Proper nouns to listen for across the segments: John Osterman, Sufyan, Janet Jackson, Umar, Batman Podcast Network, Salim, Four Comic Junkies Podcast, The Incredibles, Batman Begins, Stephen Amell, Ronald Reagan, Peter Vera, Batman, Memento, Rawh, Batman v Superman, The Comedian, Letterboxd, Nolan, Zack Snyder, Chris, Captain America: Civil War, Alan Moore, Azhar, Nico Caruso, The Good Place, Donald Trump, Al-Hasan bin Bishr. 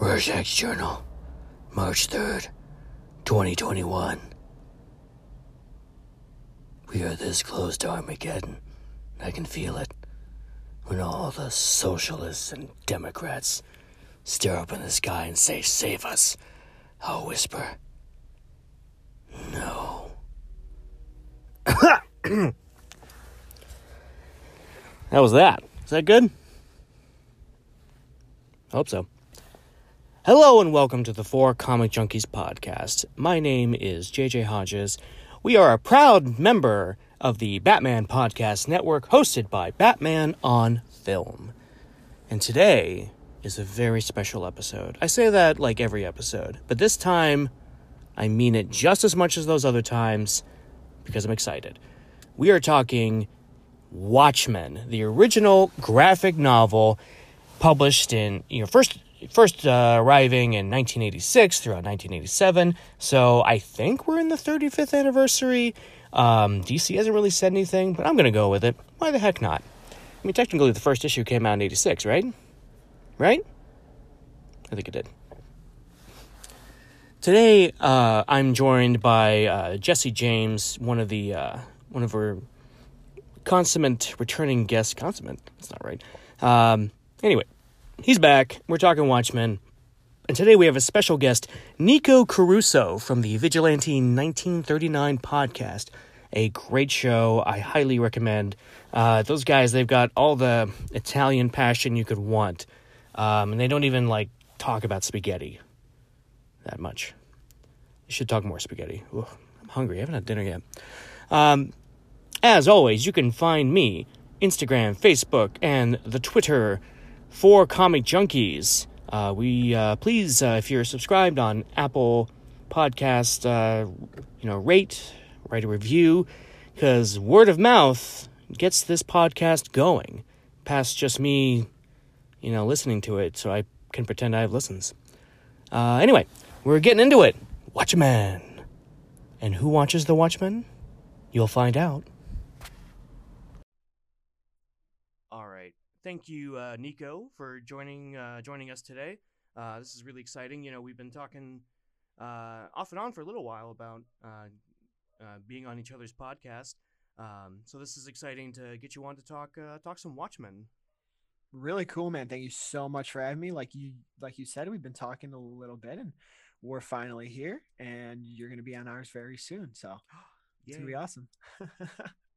Rorschach's Journal, March 3rd, 2021. We are this close to Armageddon. I can feel it. When all the socialists and Democrats stare up in the sky and say, "Save us," I'll whisper, "No." How was that? Is that good? I hope so. Hello and welcome to the Four Comic Junkies podcast. My name is JJ Hodges. We are a proud member of the Batman Podcast Network, hosted by Batman on Film. And today is a very special episode. I say that like every episode, but this time I mean it just as much as those other times because I'm excited. We are talking Watchmen, the original graphic novel published in, you know, first arriving in 1986 throughout 1987. So I think we're in the 35th anniversary. DC hasn't really said anything, but I'm going to go with it. Why the heck not? I mean, technically the first issue came out in 86, right? Right? I think it did. Today, I'm joined by Jesse James, one of her consummate returning guests. Consummate? That's not right. Anyway, he's back. We're talking Watchmen. And today we have a special guest, Nico Caruso from the Vigilante 1939 podcast. A great show. I highly recommend. Those guys, they've got all the Italian passion you could want. And they don't even, like, talk about spaghetti that much. You should talk more spaghetti. Ooh, I'm hungry. I haven't had dinner yet. As always, you can find me, Instagram, Facebook, and the Twitter for Comic Junkies. Please, if you're subscribed on Apple Podcast, write a review, because word of mouth gets this podcast going past just me, listening to it, so I can pretend I have listens. Anyway, we're getting into it. Watchmen. And who watches the Watchmen? You'll find out. Thank you, Nico, for joining us today. This is really exciting. We've been talking off and on for a little while about being on each other's podcast. So this is exciting to get you on to talk some Watchmen. Really cool, man. Thank you so much for having me. Like you said, we've been talking a little bit, and we're finally here. And you're going to be on ours very soon. So it's going to be awesome.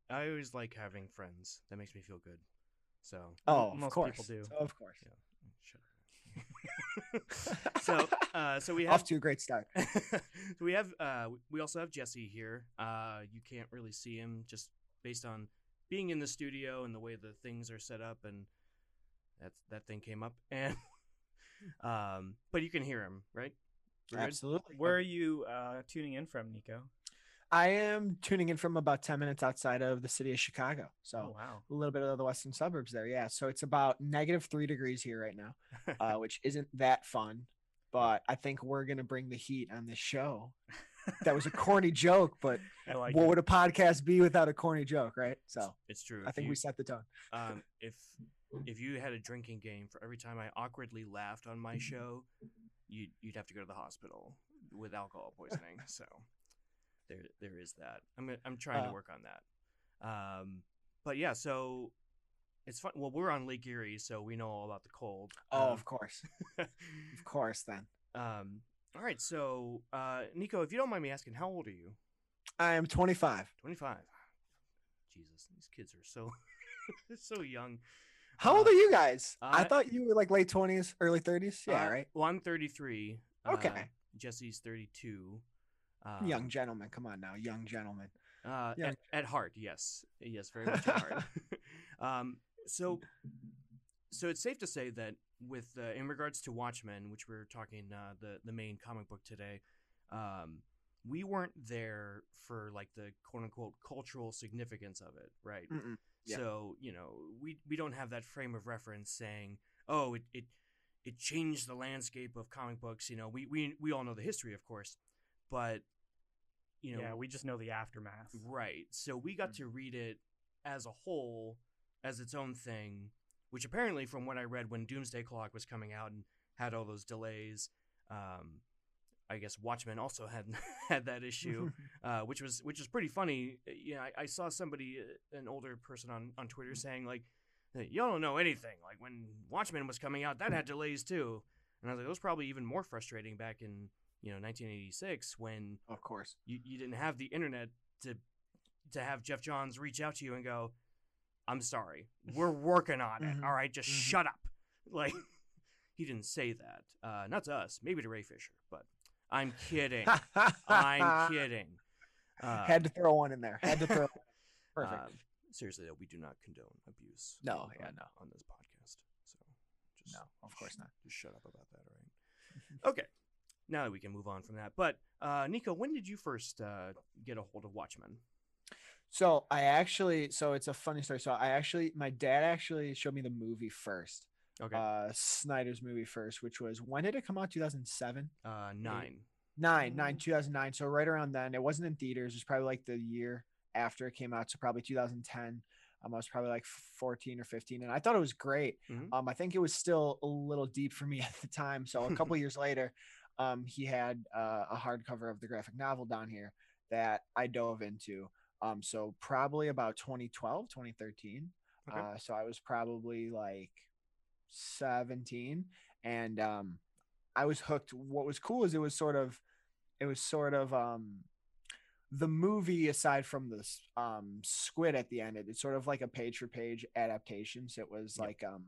I always like having friends. That makes me feel good. So, most people do. So, of course. Yeah. Sure. So we have off to a great start. We also have Jesse here. You can't really see him just based on being in the studio and the way the things are set up, and that thing came up, and but you can hear him, right? Absolutely. Where are you tuning in from, Nico? I am tuning in from about 10 minutes outside of the city of Chicago. So a little bit of the western suburbs there. Yeah. So it's about -3 degrees here right now, which isn't that fun, but I think we're going to bring the heat on this show. That was a corny joke, but what would a podcast be without a corny joke? Right. So it's true. I think we set the tone. If you had a drinking game for every time I awkwardly laughed on my show, you'd have to go to the hospital with alcohol poisoning. So. There is that. I'm trying to work on that. But yeah, so it's fun. Well, we're on Lake Erie, so we know all about the cold. Of course. Of course, then. All right, so Nico, if you don't mind me asking, how old are you? I am 25. 25. Jesus, these kids are so they're so young. How old are you guys? I thought you were like late 20s, early 30s. Yeah, right? Well, I'm 33. Okay. Jesse's 32. Young gentleman, come on now, young gentleman. At heart, yes, very much at heart. So it's safe to say that with in regards to Watchmen, which we're talking the main comic book today, we weren't there for like the quote unquote cultural significance of it, right? Yeah. So we don't have that frame of reference saying, oh, it changed the landscape of comic books. We all know the history, of course. But, we just know the aftermath. Right. So we got to read it as a whole, as its own thing, which apparently from what I read when Doomsday Clock was coming out and had all those delays. I guess Watchmen also had that issue, which was pretty funny. You know, I saw somebody, an older person on Twitter, saying like, "Y'all don't know anything. Like when Watchmen was coming out, that had delays too." And I was like, "That was probably even more frustrating back in 1986 when, of course, you didn't have the internet to have Geoff Johns reach out to you and go, 'I'm sorry, we're working on it. All right, just shut up.'" Like he didn't say that, not to us, maybe to Ray Fisher, but. I'm kidding. I'm kidding. Had to throw one in there. Had to throw one. Perfect. Seriously, though, we do not condone abuse. No, on this podcast. So just no, of course not. Just shut up about that, all right? Okay. Now that we can move on from that. But Nico, when did you first get a hold of Watchmen? So it's a funny story. So my dad actually showed me the movie first. Okay. Snyder's movie first, which was, when did it come out? 2007? 2009. So right around then. It wasn't in theaters. It was probably like the year after it came out. So probably 2010. I was probably like 14 or 15. And I thought it was great. Mm-hmm. I think it was still a little deep for me at the time. So a couple years later, he had a hardcover of the graphic novel down here that I dove into. So probably about 2012, 2013. Okay. So I was probably like 17, and I was hooked. What was cool is it was sort of the movie, aside from this squid at the end, it's sort of like a page for page adaptation. So it was like it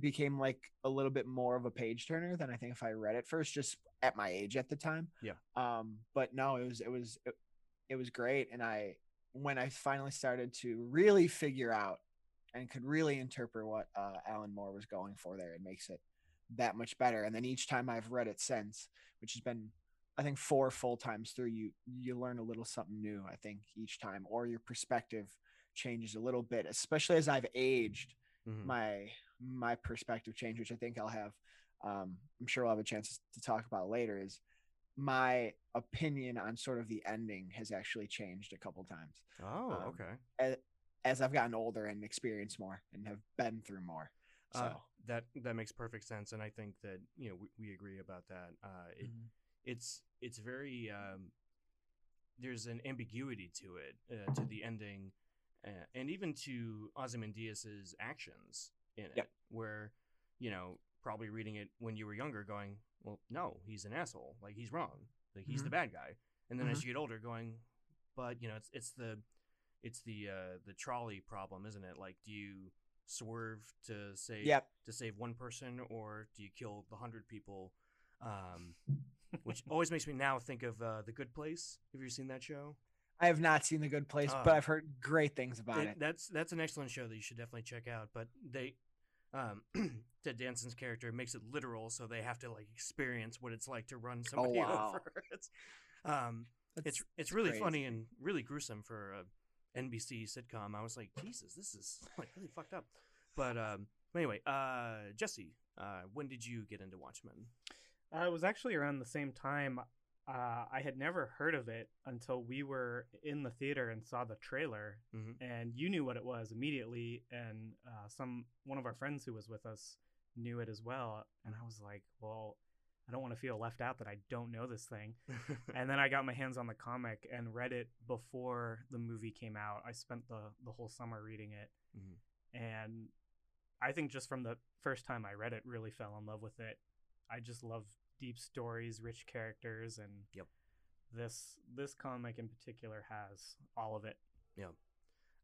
became like a little bit more of a page turner than I think if I read it first, just at my age at the time. But no, it was great. And when I finally started to really figure out and could really interpret what Alan Moore was going for there, it makes it that much better. And then each time I've read it since, which has been, I think, 4 full times through, you learn a little something new, I think, each time, or your perspective changes a little bit, especially as I've aged. Mm-hmm. My perspective change, which I think I'll have, I'm sure we'll have a chance to talk about later, is my opinion on sort of the ending has actually changed a couple times. Oh, okay. As I've gotten older and experienced more and have been through more. So that makes perfect sense. And I think that, we agree about that. It's very, there's an ambiguity to it, to the ending, and even to Ozymandias's actions in it, where, probably reading it when you were younger going, well, no, he's an asshole. Like, he's wrong. Like, he's the bad guy. And then as you get older going, but it's the trolley problem, isn't it? Like, do you swerve to save one person, or do you kill the 100 people? Which always makes me now think of The Good Place. Have you seen that show? I have not seen The Good Place, but I've heard great things about it. That's an excellent show that you should definitely check out. But they, Ted Danson's character makes it literal, so they have to like experience what it's like to run somebody over. It's really crazy. Funny and really gruesome for a NBC sitcom. I was like, Jesus, this is like really fucked up. But anyway, Jesse, when did you get into Watchmen? It was actually around the same time. I had never heard of it until we were in the theater and saw the trailer, and you knew what it was immediately, and one of our friends who was with us knew it as well, and I was like, well, I don't want to feel left out that I don't know this thing. And then I got my hands on the comic and read it before the movie came out. I spent the whole summer reading it. Mm-hmm. And I think just from the first time I read it, really fell in love with it. I just love deep stories, rich characters, and this comic in particular has all of it. Yeah.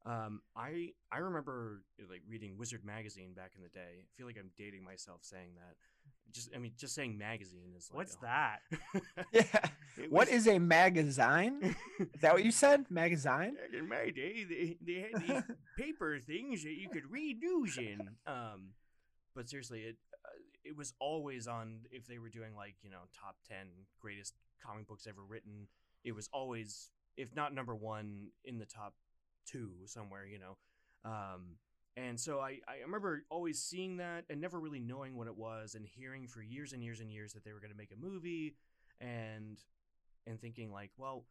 I remember like reading Wizard magazine back in the day. I feel like I'm dating myself saying that. Just saying magazine is like, what's that? What is a magazine? Is that what you said? Magazine? In my day, they had these paper things that you could read news in. But seriously, it was always on. If they were doing like top 10 greatest comic books ever written, it was always, if not number one, in the top 2 somewhere, and so I remember always seeing that and never really knowing what it was, and hearing for years and years and years that they were going to make a movie, and thinking like, well,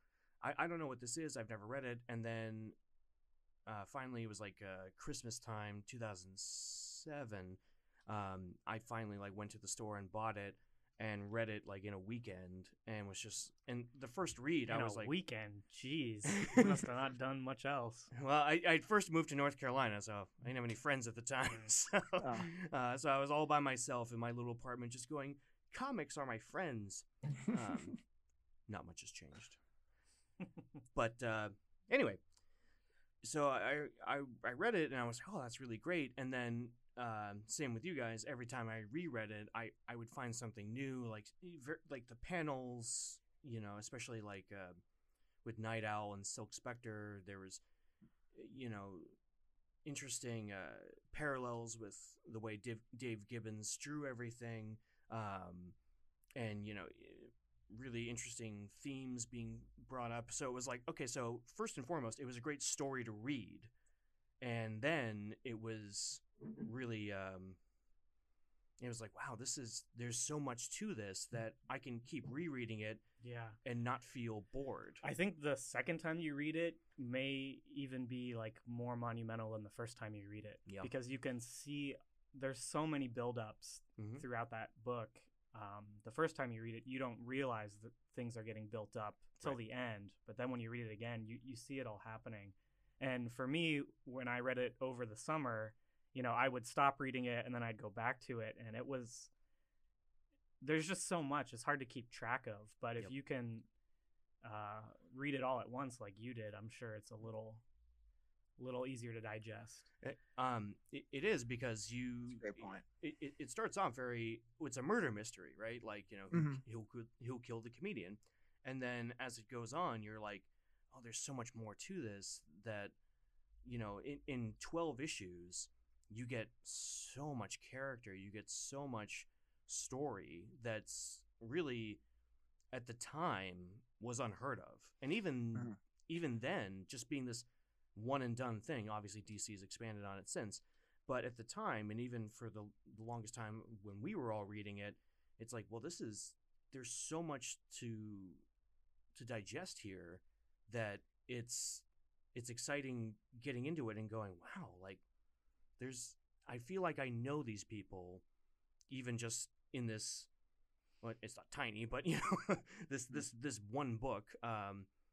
I don't know what this is, I've never read it. And then finally it was like Christmas time 2007, I finally like went to the store and bought it and read it like in a weekend, and was just, and the first read I was like, weekend, jeez, must have not done much else. Well, I first moved to North Carolina, so I didn't have any friends at the time, so so I was all by myself in my little apartment, just going, comics are my friends. Not much has changed, but anyway, so I read it and I was like, oh, that's really great, and then. Same with you guys. Every time I reread it, I would find something new, like the panels, you know, especially like with Night Owl and Silk Spectre, there was, you know, interesting parallels with the way Dave Gibbons drew everything, and, you know, really interesting themes being brought up. So it was like, okay, so first and foremost, it was a great story to read, and then it was... really it was like, wow, there's so much to this that I can keep rereading it and not feel bored. I think the second time you read it may even be like more monumental than the first time you read it, because you can see there's so many build-ups throughout that book. The first time you read it, you don't realize that things are getting built up till the end, but then when you read it again, you see it all happening. And for me, when I read it over the summer, you know, I would stop reading it and then I'd go back to it. And it was, there's just so much. It's hard to keep track of. But if you can read it all at once like you did, I'm sure it's a little easier to digest. It is, because you, that's a great point. It starts off it's a murder mystery, right? Like, you know, who killed the comedian? And then as it goes on, you're like, oh, there's so much more to this that, you know, in 12 issues, you get so much character, you get so much story that's really, at the time, was unheard of. And even then, just being this one and done thing, obviously DC's expanded on it since, but at the time, and even for the longest time when we were all reading it, it's like, well, there's so much to digest here that it's exciting getting into it and going, wow, like, I feel like I know these people, even just in this, well, it's not tiny, but, you know, this one book. You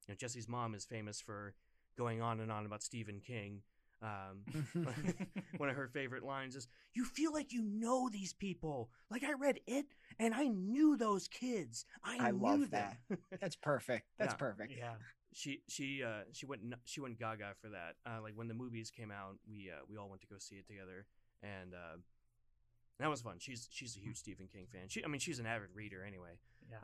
know, Jesse's mom is famous for going on and on about Stephen King. One of her favorite lines is, you feel like you know these people. Like, I read it and I knew those kids. I knew love them. That. That's perfect. That's perfect. Yeah. She went gaga for that. Like, when the movies came out, we all went to go see it together, and that was fun. She's a huge Stephen King fan. She's an avid reader anyway. Yeah.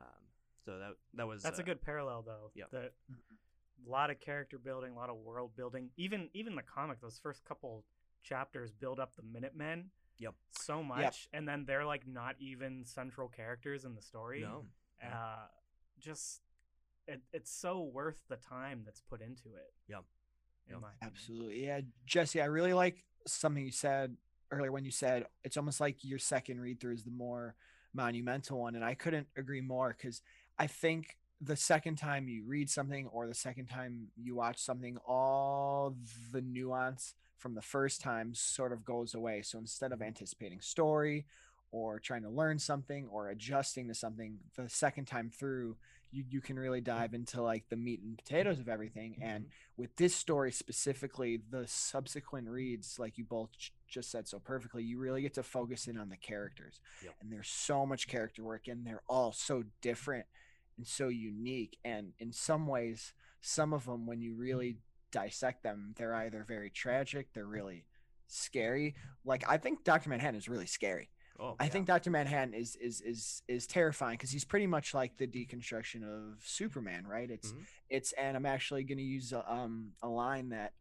So that was that's a good parallel though. Yeah. That a lot of character building, a lot of world building. Even the comic, those first couple chapters build up the Minutemen. Yep. So much, and then they're like not even central characters in the story. No. Just. It's so worth the time that's put into it. Yeah. Absolutely. Yeah. Jesse, I really like something you said earlier when you said it's almost like your second read through is the more monumental one. And I couldn't agree more, because I think the second time you read something or the second time you watch something, all the nuance from the first time sort of goes away. So instead of anticipating story or trying to learn something or adjusting to something, the second time through, you can really dive into like the meat and potatoes of everything. And with this story specifically, the subsequent reads, like you both just said so perfectly, you really get to focus in on the characters. And there's so much character work, and they're all so different and so unique. And in some ways, some of them, when you really dissect them, they're either very tragic, they're really scary. Like, I think Dr. Manhattan is really scary. Oh, I think Dr. Manhattan is terrifying, because he's pretty much like the deconstruction of Superman, right? And I'm actually going to use a line that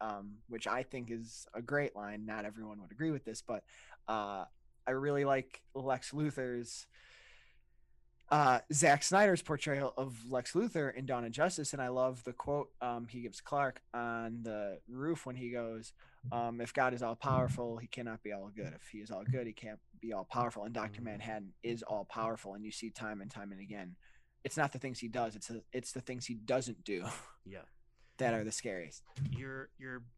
which I think is a great line. Not everyone would agree with this, but I really like Lex Luthor's Zack Snyder's portrayal of Lex Luthor in Dawn of Justice, and I love the quote he gives Clark on the roof when he goes, if God is all powerful, he cannot be all good. If he is all good, he can't be all powerful. And Dr. Manhattan is all powerful, and you see time and time and again, it's not the things he does, it's the things he doesn't do that are the scariest. You're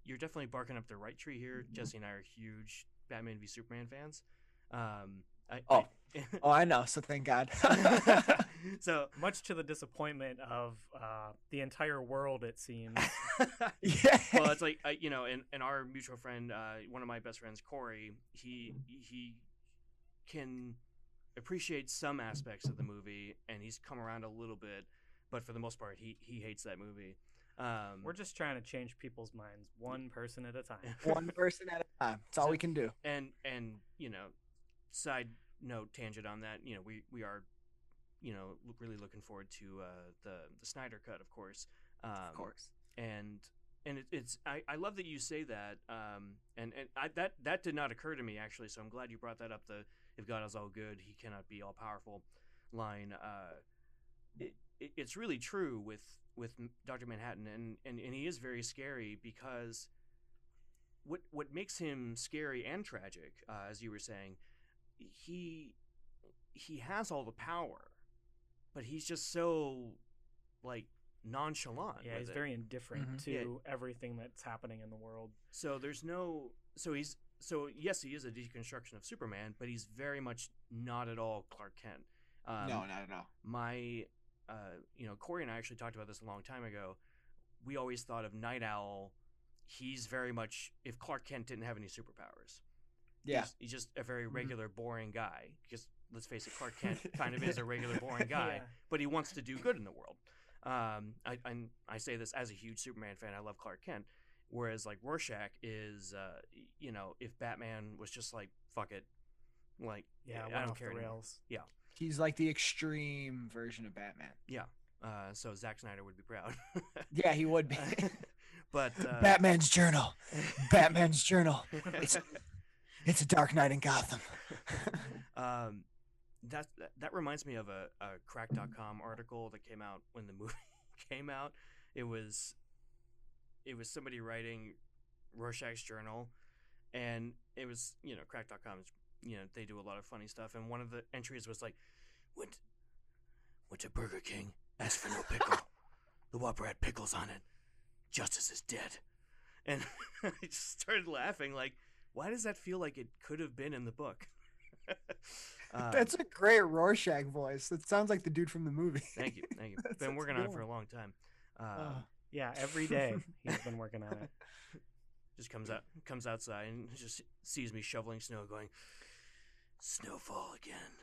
definitely barking up the right tree here. Jesse and I are huge Batman v Superman fans. I know. So thank God. So much to the disappointment of the entire world, it seems. Yeah. Well, it's like and our mutual friend, one of my best friends, Corey, he can appreciate some aspects of the movie, and he's come around a little bit, but for the most part, he hates that movie. We're just trying to change people's minds one person at a time. One person at a time. That's all we can do. And side note, tangent on that, we are, really looking forward to the Snyder cut, of course. Of course. And I love that you say that. That did not occur to me, actually, so I'm glad you brought that up, the "if God is all good, he cannot be all powerful" line. It's really true with Dr. Manhattan, and he is very scary because what makes him scary and tragic, as you were saying, he has all the power, but he's just so nonchalant. Yeah, he's very indifferent to everything that's happening in the world. So yes, he is a deconstruction of Superman, but he's very much not at all Clark Kent. No, not at all. Corey and I actually talked about this a long time ago. We always thought of Night Owl. He's very much, if Clark Kent didn't have any superpowers. Yeah. He's just a very regular, boring guy. Because let's face it, Clark Kent kind of is a regular, boring guy, but he wants to do good in the world. I say this as a huge Superman fan. I love Clark Kent. Whereas Rorschach is, if Batman was just fuck it. I don't care the rails. Yeah. He's the extreme version of Batman. Yeah. So Zack Snyder would be proud. Yeah, he would be. But Batman's journal. Batman's journal. It's a dark night in Gotham. That reminds me of a Crack.com article that came out when the movie came out. It was somebody writing Rorschach's journal, and it was Crack.com. They do a lot of funny stuff, and one of the entries was went to Burger King, asked for no pickle. The Whopper had pickles on it. Justice is dead. And I just started laughing. Why does that feel like it could have been in the book? That's a great Rorschach voice. That sounds like the dude from the movie. Thank you. Been working on it for a long time. Yeah, every day he's been working on it. Just comes outside and just sees me shoveling snow, going, "Snowfall again.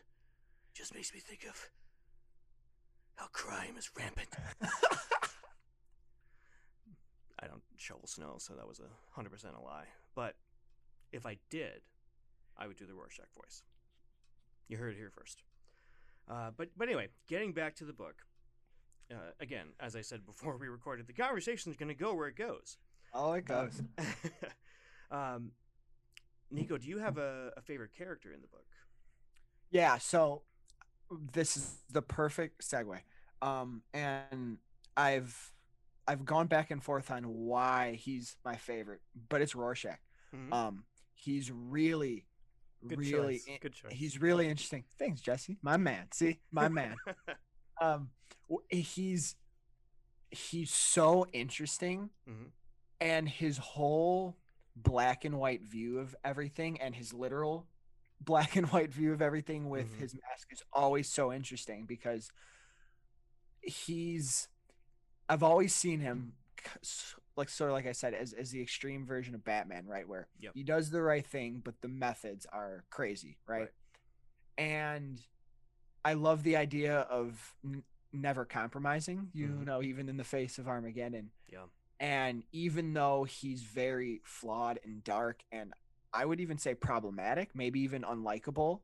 Just makes me think of how crime is rampant." I don't shovel snow, so that was 100% a lie. But if I did, I would do the Rorschach voice. You heard it here first. But anyway, getting back to the book. Again, as I said before we recorded, the conversation is going to go where it goes. Oh, it goes. Nico, do you have a favorite character in the book? Yeah, so this is the perfect segue. And I've gone back and forth on why he's my favorite, but it's Rorschach. Mm-hmm. He's really, good choice. He's really interesting. Thanks, Jesse. My man. See, my man. He's so interesting. Mm-hmm. And his whole black and white view of everything, and his literal black and white view of everything with his mask, is always so interesting because I've always seen him like I said, as the extreme version of Batman, right? Where he does the right thing, but the methods are crazy, right? And I love the idea of never compromising, even in the face of Armageddon. Yeah. And even though he's very flawed and dark, and I would even say problematic, maybe even unlikable,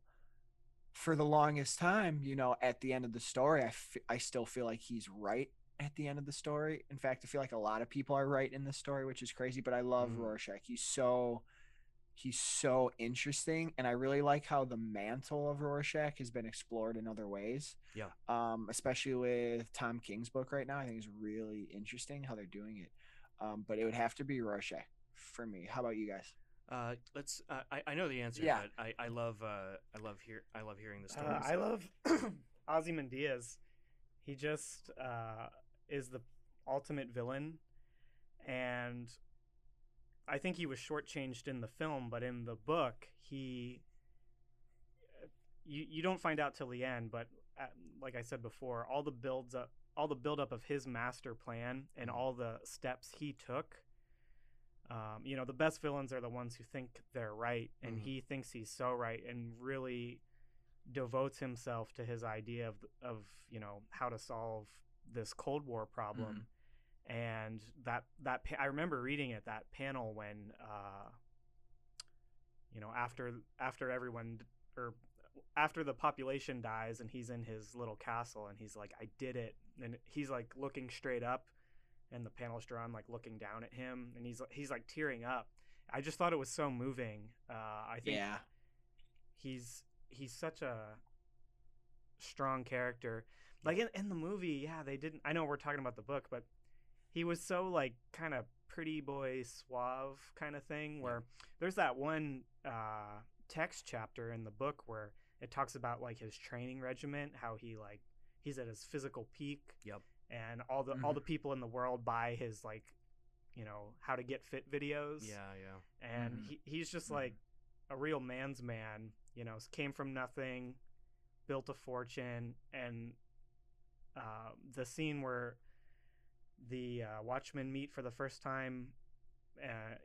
for the longest time, at the end of the story, I still feel like he's right at the end of the story. In fact, I feel like a lot of people are right in this story, which is crazy, but I love Rorschach. He's so interesting, and I really like how the mantle of Rorschach has been explored in other ways. Yeah. Especially with Tom King's book right now. I think it's really interesting how they're doing it. But it would have to be Rorschach for me. How about you guys? I know the answer, but I love hearing the stories. I love Ozymandias. He just is the ultimate villain, and I think he was shortchanged in the film, but in the book, he you don't find out till the end, but like I said before, all the buildup of his master plan and all the steps he took. You know, the best villains are the ones who think they're right, and he thinks he's so right, and really devotes himself to his idea of you know, how to solve this Cold War problem. And that I remember reading it, that panel when you know, after everyone, or after the population dies, and he's in his little castle, and he's like, I did it, and he's like looking straight up, and the panel's drawn like looking down at him, and he's like tearing up. I just thought it was so moving. I think he's such a strong character. Like in the movie, they didn't. I know we're talking about the book, but he was so like kind of pretty boy suave kind of thing. Where there's that one text chapter in the book where it talks about like his training regiment, how he like he's at his physical peak. And all the people in the world buy his like, you know, how to get fit videos. And he's just like a real man's man. You know, came from nothing, built a fortune, and the scene where the Watchmen meet for the first time,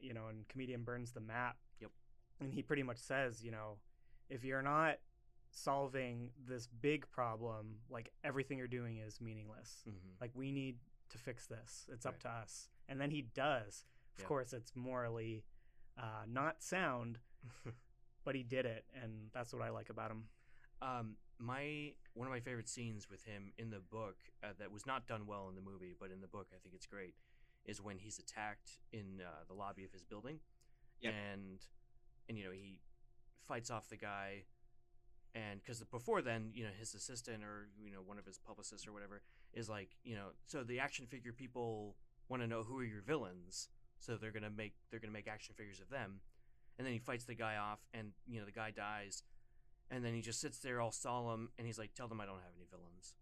you know, and Comedian burns the map. And he pretty much says, you know, if you're not solving this big problem, like everything you're doing is meaningless. Like we need to fix this. It's up to us. And then he does. Of course, it's morally not sound, but he did it, and that's what I like about him. One of my favorite scenes with him in the book that was not done well in the movie, but in the book I think it's great, is when he's attacked in the lobby of his building, and you know, he fights off the guy. And because before then, you know, his assistant or, you know, one of his publicists or whatever is like, you know, so the action figure people want to know who are your villains. So they're going to make action figures of them. And then he fights the guy off and, you know, the guy dies. And then he just sits there all solemn. And he's like, tell them I don't have any villains.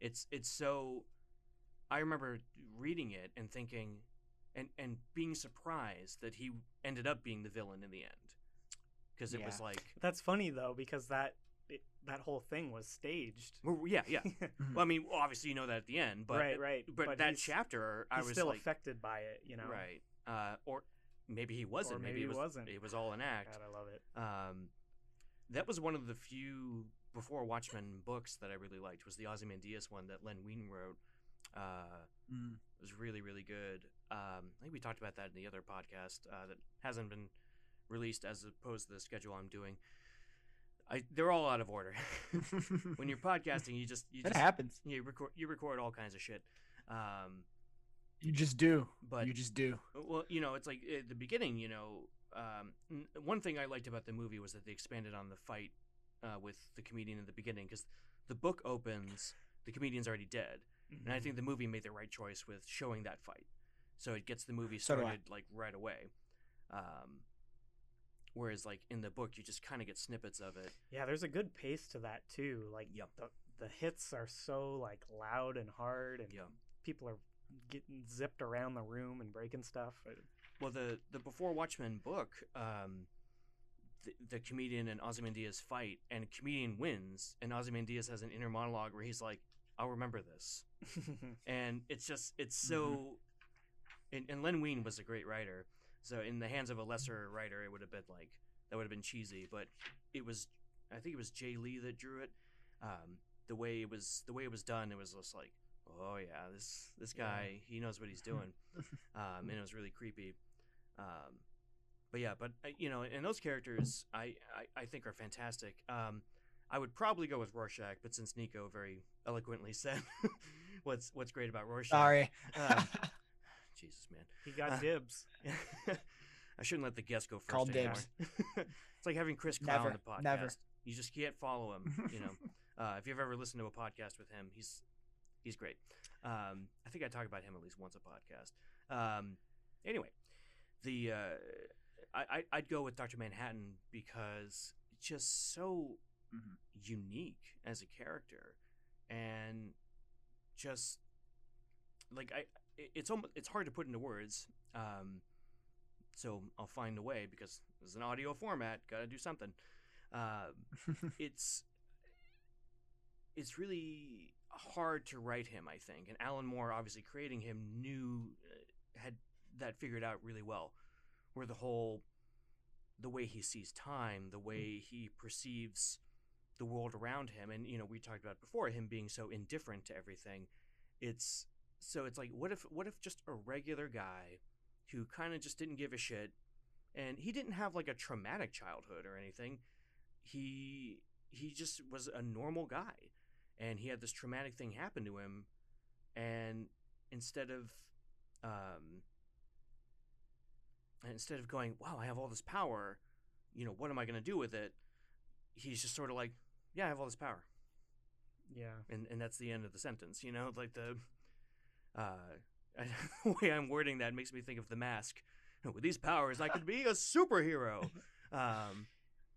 It's so, I remember reading it and thinking and being surprised that he ended up being the villain in the end. Because it was like. That's funny, though, because that whole thing was staged. Well, I mean, obviously you know that at the end, but but that chapter, I was still like, affected by it, you know. Or maybe he wasn't. Or maybe he wasn't. It was all an act. God, I love it. That was one of the few Before Watchmen books that I really liked. Was the Ozymandias one that Len Wein wrote. It was really, really good. I think we talked about that in the other podcast that hasn't been released as opposed to the schedule I'm doing. They're all out of order. When you're podcasting, you just happens. You record all kinds of shit. You just do, but you just do. Well, you know, it's like at the beginning. You know, one thing I liked about the movie was that they expanded on the fight with the comedian in the beginning, because the book opens, the comedian's already dead, and I think the movie made the right choice with showing that fight, so it gets the movie started like right away. Whereas, like, in the book, you just kind of get snippets of it. Yeah, there's a good pace to that, too. Like, the hits are so, like, loud and hard, and people are getting zipped around the room and breaking stuff. Well, the Before Watchmen book, the comedian and Ozymandias fight, and comedian wins, and Ozymandias has an inner monologue where he's like, I'll remember this. And it's just, it's so... And Len Wein was a great writer. So in the hands of a lesser writer, it would have been like, that would have been cheesy, but it was, I think it was Jay Lee that drew it. The way it was done, it was just like, oh yeah, this guy, he knows what he's doing. And it was really creepy. But you know, and those characters I think are fantastic. I would probably go with Rorschach, but since Nico very eloquently said what's great about Rorschach. Sorry. Jesus, man. He got dibs. I shouldn't let the guest go first. Called dibs. It's like having Chris clown the podcast. Never. You just can't follow him, you know. If you've ever listened to a podcast with him, he's great. I think I talk about him at least once a podcast. Anyway, I'd go with Dr. Manhattan because it's just so unique as a character, and just like it's hard to put into words, so I'll find a way because it's an audio format. Got to do something. It's it's really hard to write him, I think. And Alan Moore, obviously creating him, knew, had that figured out really well, where the way he sees time, the way he perceives the world around him. And, you know, we talked about before him being so indifferent to everything. It's like, what if just a regular guy who kind of just didn't give a shit, and he didn't have like a traumatic childhood or anything. He just was a normal guy, and he had this traumatic thing happen to him. And instead of going, wow, I have all this power, you know, what am I going to do with it? He's just sort of like, yeah, I have all this power. Yeah. And that's the end of the sentence, you know, like the way I'm wording that makes me think of The Mask. With these powers, I could be a superhero.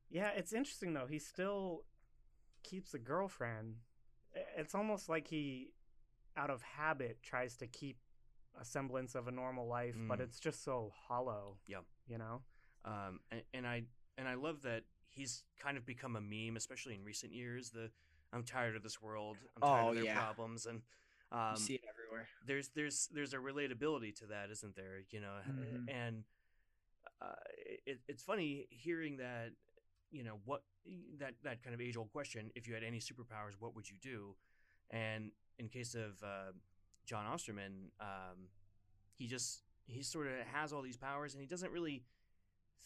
Yeah, it's interesting, though. He still keeps a girlfriend. It's almost like he, out of habit, tries to keep a semblance of a normal life, but it's just so hollow. Yeah. You know? And I love that he's kind of become a meme, especially in recent years. I'm tired of this world. I'm tired of their problems. And you see it everywhere. There's a relatability to that, isn't there? You know, and it's funny hearing that. You know, what that kind of age-old question: if you had any superpowers, what would you do? And in case of John Osterman, he sort of has all these powers, and he doesn't really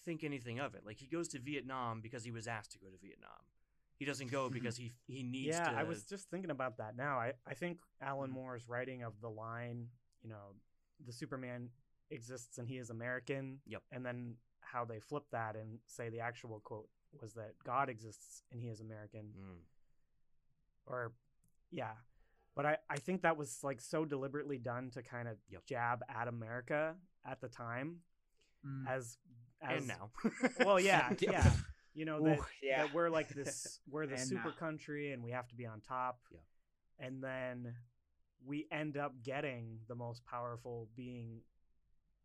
think anything of it. Like, he goes to Vietnam because he was asked to go to Vietnam. He doesn't go because he needs to. Yeah, I was just thinking about that now. I think Alan Moore's writing of the line, you know, the Superman exists and he is American. Yep. And then how they flip that and say the actual quote was that God exists and he is American. Or, yeah. But I think that was like so deliberately done to kind of jab at America at the time. As and now. Well, yeah, yeah. You know, that we're like this, we're the super country and we have to be on top. Yeah. And then we end up getting the most powerful being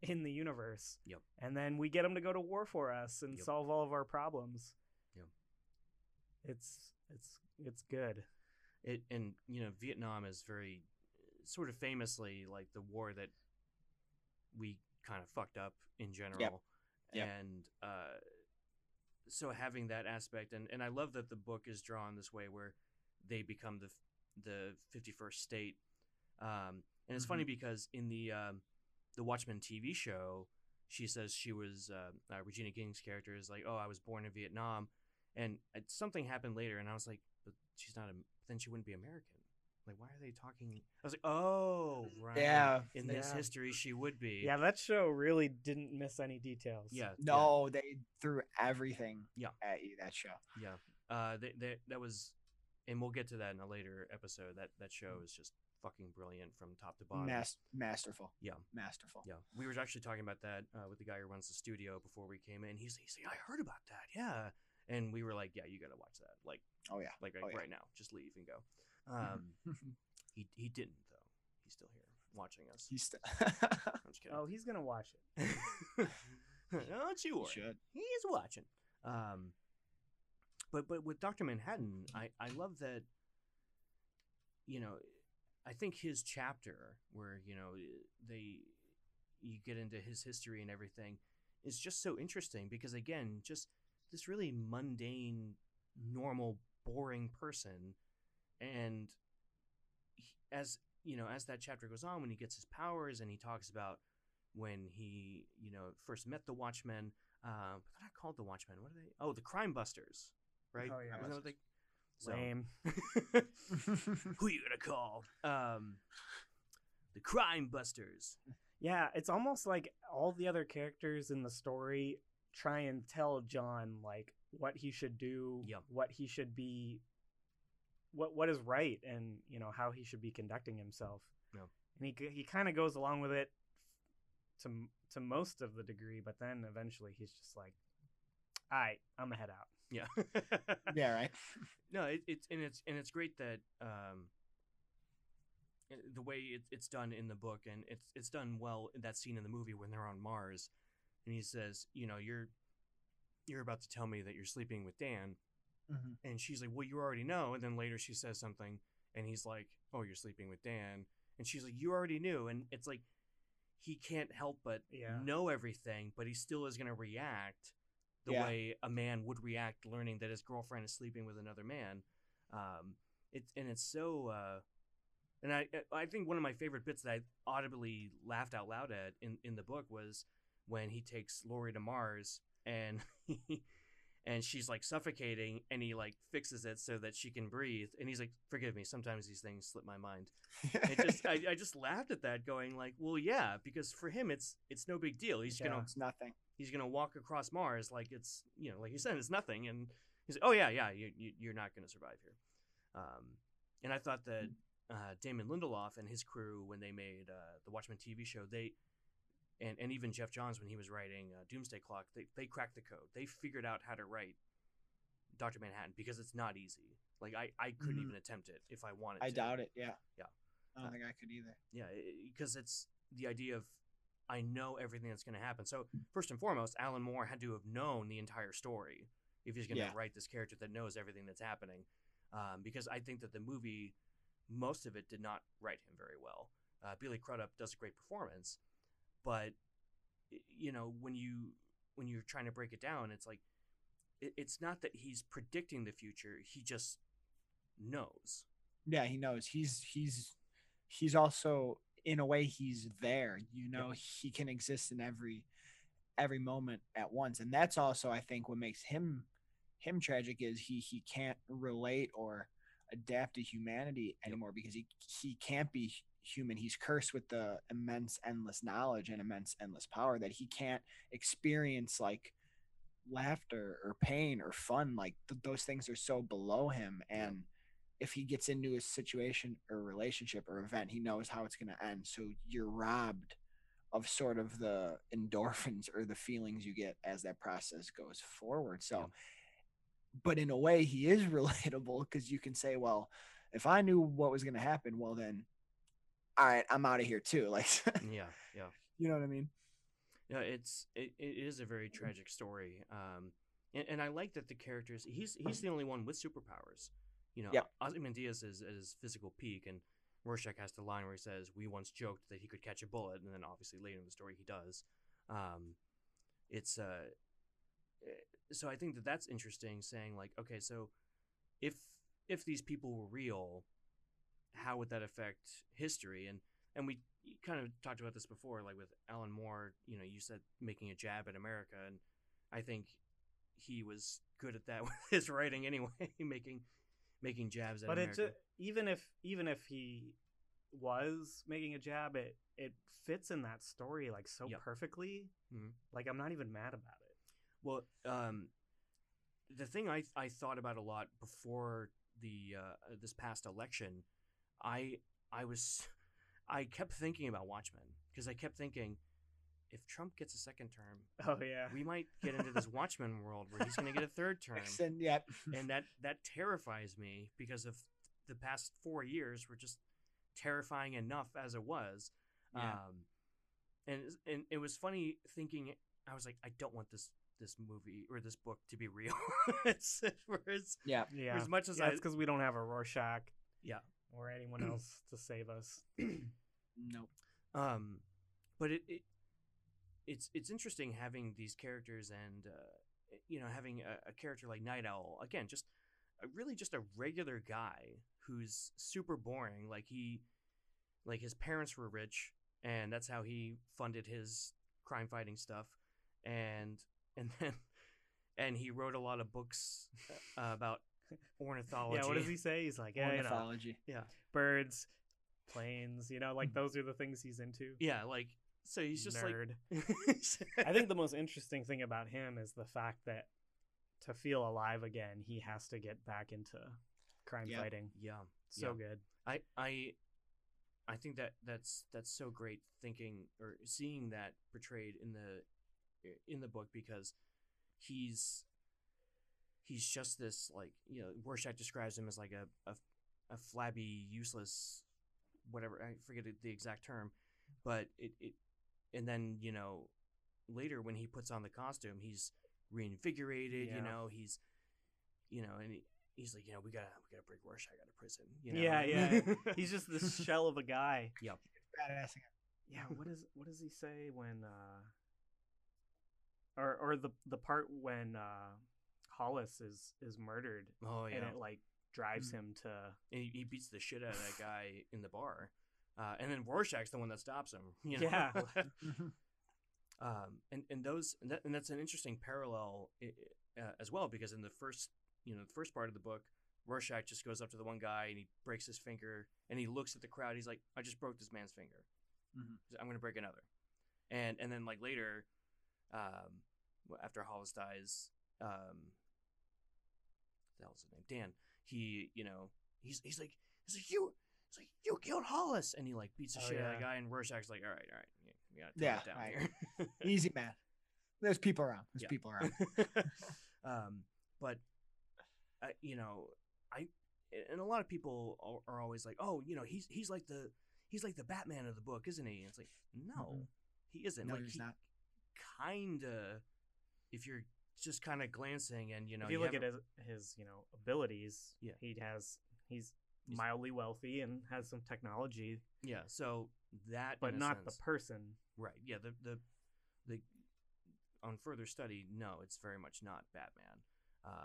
in the universe. Yep. And then we get them to go to war for us and solve all of our problems. Yeah. It's good. And, you know, Vietnam is very sort of famously like the war that we kind of fucked up in general. Yep. And, so having that aspect, and I love that the book is drawn this way, where they become the 51st state, and it's funny because in the Watchmen TV show, she says she was Regina King's character is like, oh, I was born in Vietnam, and something happened later, and I was like, but she's not then she wouldn't be American. Like, why are they talking? I was like, oh, right. Yeah. In this history, she would be. Yeah, that show really didn't miss any details. Yeah. No, they threw everything at you, that show. Yeah. That was, and we'll get to that in a later episode. That show is just fucking brilliant from top to bottom. Masterful. Yeah. Masterful. Yeah. We were actually talking about that with the guy who runs the studio before we came in. He's like, I heard about that. Yeah. And we were like, yeah, you got to watch that. Like, oh, yeah. Like, right now. Just leave and go. He didn't, though. He's still here watching us. He's still. I'm just kidding. Oh, he's going to watch it. Don't you worry. He should. He's watching. But with Dr. Manhattan, I love that, you know, I think his chapter where, you know, you get into his history and everything is just so interesting because, again, just this really mundane, normal, boring person. And he, as you know, as that chapter goes on, when he gets his powers and he talks about when he, you know, first met the Watchmen, but they're not called the Watchmen. What are they? Oh, the Crime Busters, right? Oh, yeah. Same. Who you gonna call? The Crime Busters. Yeah, it's almost like all the other characters in the story try and tell John like what he should do, what he should be, what is right, and you know how he should be conducting himself. Yeah. And he kind of goes along with it to most of the degree, but then eventually he's just like, "All right, I'm gonna head out." Yeah. Yeah. Right. No, it's great that the way it's done in the book, and it's done well in that scene in the movie when they're on Mars, and he says, "You know, you're about to tell me that you're sleeping with Dan." Mm-hmm. And she's like, well, you already know. And then later she says something and he's like, oh, you're sleeping with Dan. And she's like, you already knew. And it's like, he can't help but know everything, but he still is going to react the way a man would react learning that his girlfriend is sleeping with another man. And I think one of my favorite bits that I audibly laughed out loud at in the book was when he takes Laurie to Mars and she's like suffocating, and he like fixes it so that she can breathe. And he's like, forgive me, sometimes these things slip my mind. I just laughed at that, going like, well, yeah, because for him, it's no big deal. He's going to, it's nothing. He's going to walk across Mars. Like it's, you know, like you said, it's nothing. And he's like, oh yeah, yeah. You're not going to survive here. And I thought that Damon Lindelof and his crew, when they made the Watchmen TV show, and even Geoff Johns, when he was writing Doomsday Clock, they cracked the code. They figured out how to write Dr. Manhattan, because it's not easy. Like I couldn't even attempt it if I wanted to. I doubt it. Yeah. Yeah. I don't think I could either. Yeah. Because it's the idea of, I know everything that's going to happen. So first and foremost, Alan Moore had to have known the entire story if he's going to write this character that knows everything that's happening. Because I think that the movie, most of it did not write him very well. Billy Crudup does a great performance. But, you know, when you're trying to break it down, it's like, it's not that he's predicting the future. He just knows. Yeah, he knows. He's also, in a way, he's there. You know, he can exist in every moment at once. And that's also, I think, what makes him tragic, is he can't relate or adapt to humanity anymore, because he can't be human. He's cursed with the immense endless knowledge and immense endless power that he can't experience like laughter or pain or fun. Like those things are so below him, and if he gets into a situation or relationship or event, he knows how it's going to end, so you're robbed of sort of the endorphins or the feelings you get as that process goes forward. So but in a way he is relatable, because you can say, well, if I knew what was going to happen, well then, all right, I'm out of here too. Like, yeah. You know what I mean? No, it is a very tragic story. And I like that the characters, he's the only one with superpowers. You know, Ozymandias is at his physical peak, and Rorschach has the line where he says, we once joked that he could catch a bullet. And then obviously later in the story, he does. So I think that that's interesting, saying like, okay, so if these people were real, how would that affect history? And we kind of talked about this before, like with Alan Moore, you know, you said making a jab at America, and I think he was good at that with his writing anyway, making jabs at America. But even if he was making a jab, it fits in that story like so perfectly. Mm-hmm. Like I'm not even mad about it. Well, the thing I thought about a lot before the this past election, I kept thinking about Watchmen, because I kept thinking, if Trump gets a second term, we might get into this Watchmen world where he's going to get a third term. And that terrifies me, because of the past 4 years were just terrifying enough as it was. Yeah. And it was funny thinking, I was like, I don't want this movie or this book to be real. As much as it's because we don't have a Rorschach. Yeah. Or anyone else to save us. Nope. But it's interesting having these characters, and you know, having a character like Night Owl, again, just a regular guy who's super boring. Like his parents were rich, and that's how he funded his crime fighting stuff, and then he wrote a lot of books about ornithology. Yeah, what does he say? He's like, ornithology. You know, birds, planes, you know, like those are the things he's into. Yeah, like, so he's just nerd. Like I think the most interesting thing about him is the fact that to feel alive again, he has to get back into crime fighting. Yeah. So good. I think that that's so great, thinking or seeing that portrayed in the book, because he's just this, like, you know, Rorschach describes him as like a flabby, useless, whatever, I forget the exact term, but it and then, you know, later when he puts on the costume, he's reinvigorated, you know, he's you know, and he's like, you know, we gotta break Rorschach out of prison. You know? Yeah, yeah. He's just this shell of a guy. Yep. Badassing. Yeah. What does he say when? Or the part when Hollis is murdered. Oh yeah. And it like drives him to. And he beats the shit out of that guy in the bar, and then Rorschach's the one that stops him. You know? Yeah. And that's an interesting parallel as well, because in the first part of the book, Rorschach just goes up to the one guy and he breaks his finger and he looks at the crowd. He's like, I just broke this man's finger. Mm-hmm. I'm going to break another. And then like later, after Hollis dies, what the hell's his name? Dan. He, you know, he's like, you killed Hollis. And he like beats the shit out of the guy, and Rorschach's like, all right. You gotta take it down here. Easy, man. There's people around. But you know, and a lot of people are always like, oh, you know, he's like the Batman of the book, isn't he? And it's like, no, mm-hmm. he isn't. No, like, he's not. Kinda, if you're just kind of glancing, and you know, if you look at his you know abilities, yeah, he's mildly wealthy and has some technology. Yeah, so that, but not sense, the person, right? Yeah, the on further study, no, it's very much not Batman.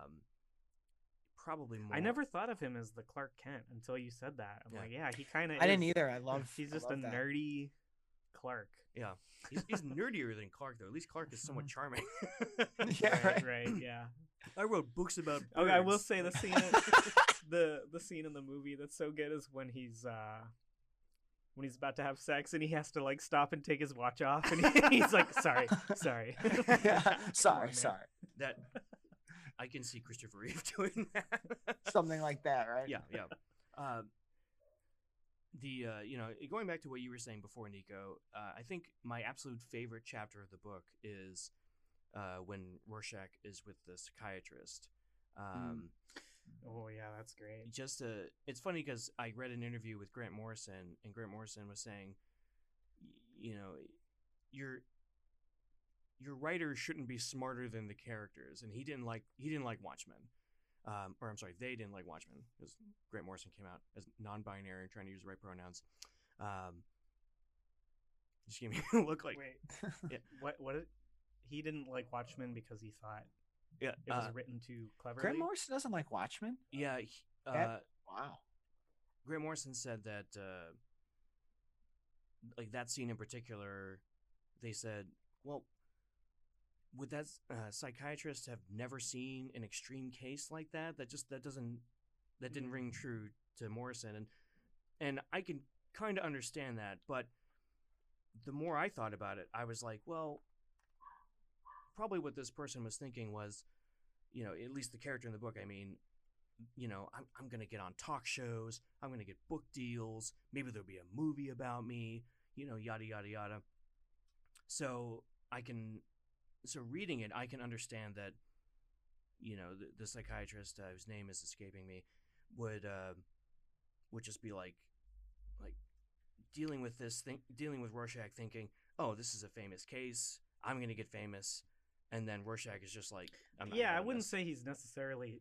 Probably more. I never thought of him as the Clark Kent until you said that. I'm like, yeah, he kind of. I didn't either. I love. He's just a nerdy Clark. Yeah, he's nerdier than Clark though. At least Clark is somewhat charming. Yeah, right. Yeah. I wrote books about birds. Okay, I will say the scene, the scene in the movie that's so good is when he's about to have sex and he has to like stop and take his watch off, and he's like, sorry, yeah, sorry. That I can see Christopher Reeve doing that, something like that, right? Yeah, yeah. You know, going back to what you were saying before, Nico, I think my absolute favorite chapter of the book is when Rorschach is with the psychiatrist. Oh yeah, that's great. Just it's funny because I read an interview with Grant Morrison, and Grant Morrison was saying, you know, your writers shouldn't be smarter than the characters, and he didn't like Watchmen, or I'm sorry, they didn't like Watchmen, because Grant Morrison came out as non-binary and trying to use the right pronouns. Just gave me a look like, wait, yeah. What? He didn't like Watchmen because he thought. Yeah, it was written too cleverly. Grant Morrison doesn't like Watchmen. Yeah, wow. Grant Morrison said that, like that scene in particular, they said, "Well, would that psychiatrist have never seen an extreme case like that? That didn't ring true to Morrison." And I can kind of understand that, but the more I thought about it, I was like, well. Probably what this person was thinking was, you know, at least the character in the book, I mean, you know, I'm going to get on talk shows. I'm going to get book deals. Maybe there'll be a movie about me, you know, yada, yada, yada. So reading it, I can understand that, you know, the psychiatrist whose name is escaping me would just be like dealing with this thing, dealing with Rorschach thinking, oh, this is a famous case. I'm going to get famous. And then Rorschach is just like, I'm not. Yeah, I wouldn't say he's necessarily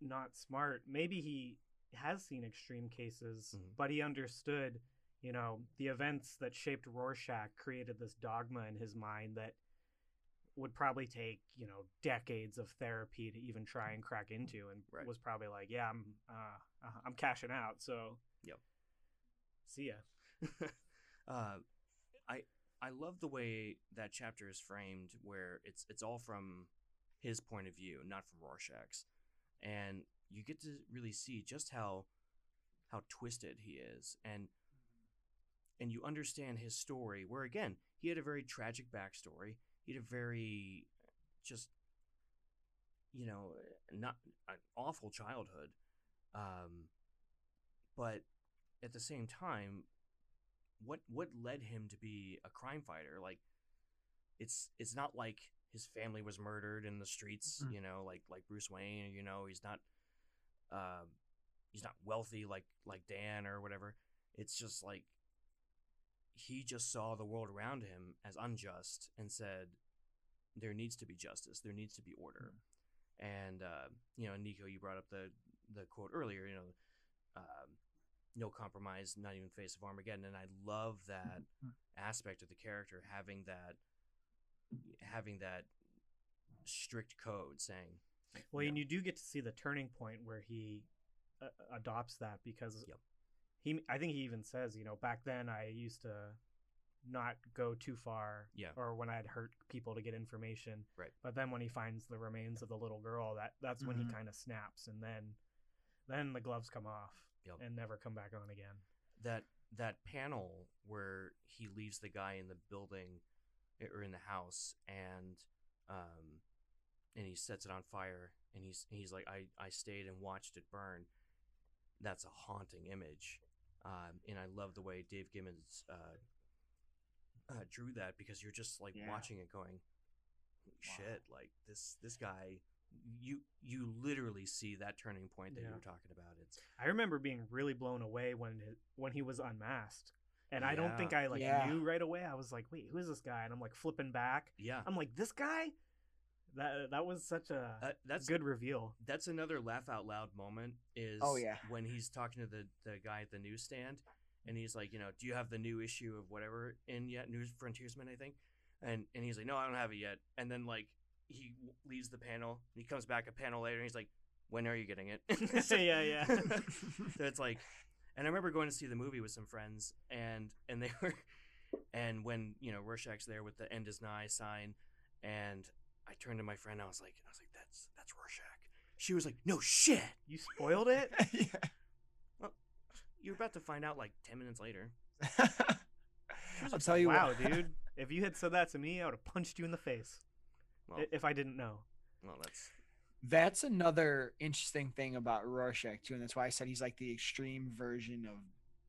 not smart. Maybe he has seen extreme cases, mm-hmm. but he understood, you know, the events that shaped Rorschach created this dogma in his mind that would probably take, you know, decades of therapy to even try and crack into, and right. was probably like, yeah, I'm cashing out. So, yep. See ya. I love the way that chapter is framed, where it's all from his point of view, not from Rorschach's, and you get to really see just how twisted he is, and you understand his story. Where again, he had a very tragic backstory. He had a very just, you know, not an awful childhood, but at the same time. What led him to be a crime fighter? Like, it's not like his family was murdered in the streets, mm-hmm. you know, like Bruce Wayne. You know, he's not wealthy like Dan or whatever. It's just like he just saw the world around him as unjust and said, there needs to be justice, there needs to be order, And, you know, Nico, you brought up the quote earlier, you know, no compromise, not even face of Armageddon. And I love that aspect of the character, having that strict code saying. Well, you know, and you do get to see the turning point where he adopts that, because yep. I think he even says, you know, back then I used to not go too far, yeah. or when I'd hurt people to get information. Right. But then when he finds the remains of the little girl, that's when he kind of snaps, and then the gloves come off yep. and never come back on again. That panel where he leaves the guy in the building or in the house, and he sets it on fire, and he's like, I stayed and watched it burn. That's a haunting image. And I love the way Dave Gibbons drew that, because you're just like yeah. watching it going, shit, wow. like this guy, you literally see that turning point that yeah. you were talking about. I remember being really blown away when he was unmasked. And yeah. I don't think I like yeah. knew right away. I was like, wait, who is this guy? And I'm like flipping back. Yeah. I'm like, this guy? That was such a good reveal. That's another laugh out loud moment is oh, yeah. when he's talking to the guy at the newsstand, and he's like, you know, do you have the new issue of whatever in yet? New Frontiersman, I think. And he's like, no, I don't have it yet. And then like he leaves the panel, and he comes back a panel later, and he's like, when are you getting it? Yeah, yeah. So it's like, and I remember going to see the movie with some friends, and they were, and when, you know, Rorschach's there with the end is nigh sign, and I turned to my friend, and I was like, that's Rorschach. She was like, no shit, you spoiled it? Yeah. Well, you're about to find out like 10 minutes later. I'll tell you wow, what. Wow, dude. If you had said that to me, I would have punched you in the face. Well, if I didn't know. Well, that's another interesting thing about Rorschach, too. And that's why I said he's like the extreme version of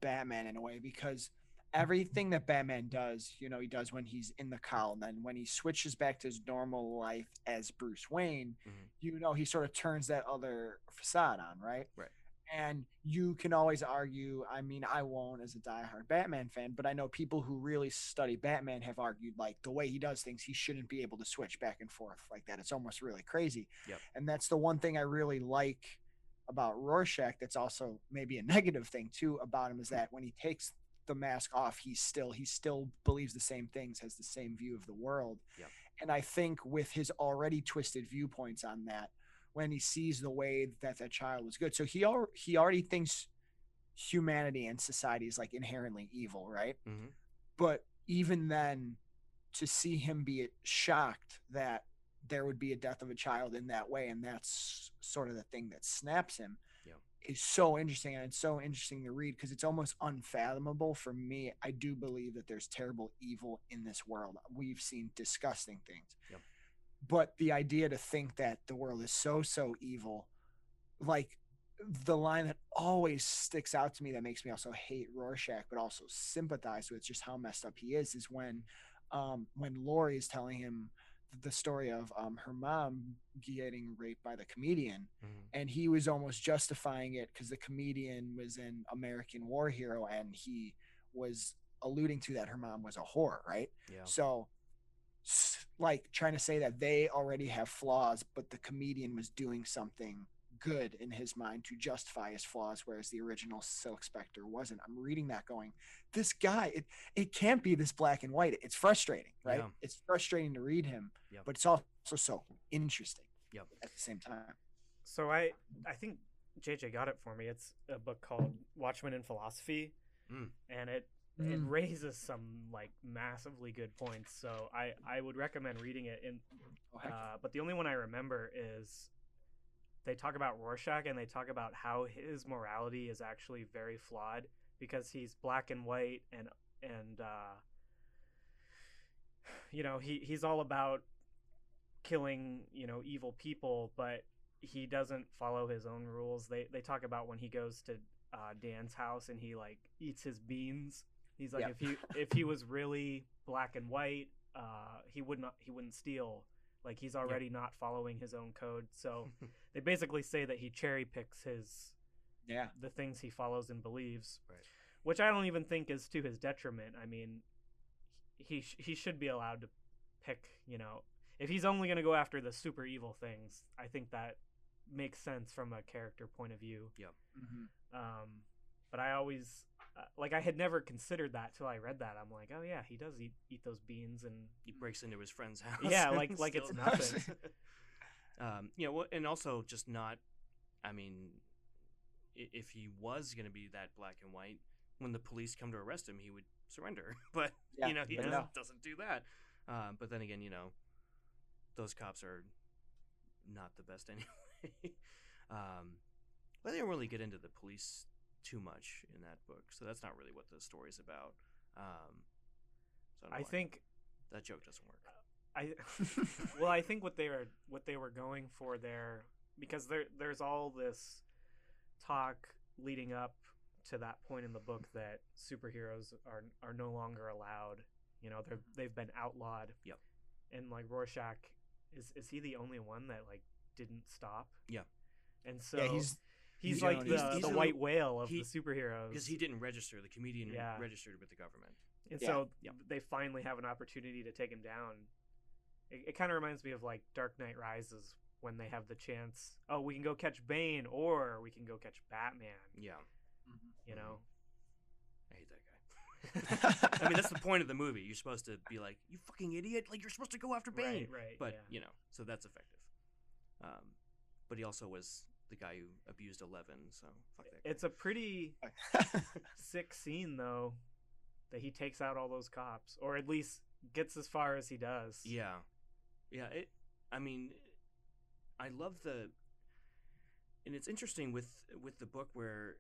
Batman in a way, because everything that Batman does, you know, he does when he's in the cowl. And then when he switches back to his normal life as Bruce Wayne, mm-hmm. you know, he sort of turns that other facade on, right? Right. And you can always argue, I mean, I won't as a diehard Batman fan, but I know people who really study Batman have argued, like, the way he does things, he shouldn't be able to switch back and forth like that. It's almost really crazy. Yep. And that's the one thing I really like about Rorschach that's also maybe a negative thing, too, about him, is that when he takes the mask off, he still believes the same things, has the same view of the world. Yep. And I think with his already twisted viewpoints on that, when he sees the way that that child was good, so he already thinks humanity and society is like inherently evil, right? Mm-hmm. But even then, to see him be shocked that there would be a death of a child in that way, and that's sort of the thing that snaps him. Yeah. Is so interesting, and it's so interesting to read, because it's almost unfathomable for me. I do believe that there's terrible evil in this world. We've seen disgusting things. Yep. But the idea to think that the world is so evil, like the line that always sticks out to me that makes me also hate Rorschach but also sympathize with just how messed up he is when Laurie is telling him the story of her mom getting raped by the comedian, mm-hmm. and he was almost justifying it because the comedian was an American war hero, and he was alluding to that her mom was a whore, right? Yeah. So like trying to say that they already have flaws, but the comedian was doing something good in his mind to justify his flaws, whereas the original Silk Spectre wasn't. I'm reading that going, this guy, it can't be this black and white. It's frustrating, right? Yeah. It's frustrating to read him, yep. but it's also so interesting yep. at the same time. So I think JJ got it for me. It's a book called Watchmen in Philosophy, and it raises some like massively good points. So I would recommend reading it. But the only one I remember is they talk about Rorschach, and they talk about how his morality is actually very flawed because he's black and white, and you know, he's all about killing, you know, evil people, but he doesn't follow his own rules. They talk about when he goes to Dan's house and he like eats his beans. He's like, yeah. if he was really black and white, he wouldn't steal. Like, he's already yep. not following his own code. So they basically say that he cherry picks his the things he follows and believes, right. which I don't even think is to his detriment. I mean, he should be allowed to pick, you know, if he's only going to go after the super evil things, I think that makes sense from a character point of view. Yeah. Mm-hmm. But I always, like, I had never considered that till I read that. I'm like, oh yeah, he does eat those beans, and he breaks into his friend's house. Yeah, like it's nothing. You know, and also just not. I mean, if he was going to be that black and white, when the police come to arrest him, he would surrender. But yeah, you know, he doesn't do that. But then again, you know, those cops are not the best anyway. But they don't really get into the police too much in that book, so that's not really what the story's about. So I think that joke doesn't work. Well, I think what they were going for there, because there's all this talk leading up to that point in the book that superheroes are no longer allowed. You know, they've been outlawed. Yep. And like Rorschach, is he the only one that like didn't stop? Yeah. And so he's like the white whale of the superheroes, because he didn't register. The Comedian registered with the government, and so they finally have an opportunity to take him down. It kind of reminds me of like Dark Knight Rises, when they have the chance, oh, we can go catch Bane, or we can go catch Batman. Yeah. Mm-hmm. You know? I hate that guy. I mean, that's the point of the movie. You're supposed to be like, you fucking idiot. Like, you're supposed to go after Bane. Right. But, you know, so that's effective. But he also was the guy who abused 11, so fuck that guy. It's a pretty sick scene, though, that he takes out all those cops, or at least gets as far as he does. Yeah. Yeah. I mean, I love and it's interesting with the book where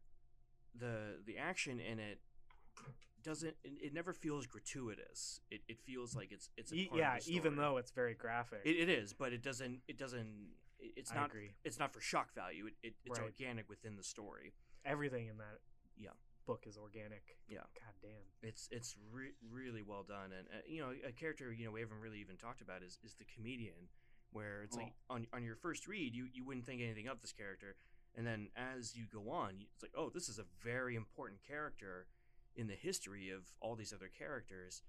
the action in it doesn't, it never feels gratuitous. It feels like it's a part of the story, even though it's very graphic. It is, but it doesn't. It's not. It's not for shock value. It's organic within the story. Everything in that book is organic. Yeah, goddamn. It's really well done, and you know, a character we haven't really even talked about is the Comedian, where it's like on your first read you wouldn't think anything of this character, and then as you go on it's like, oh, this is a very important character in the history of all these other characters,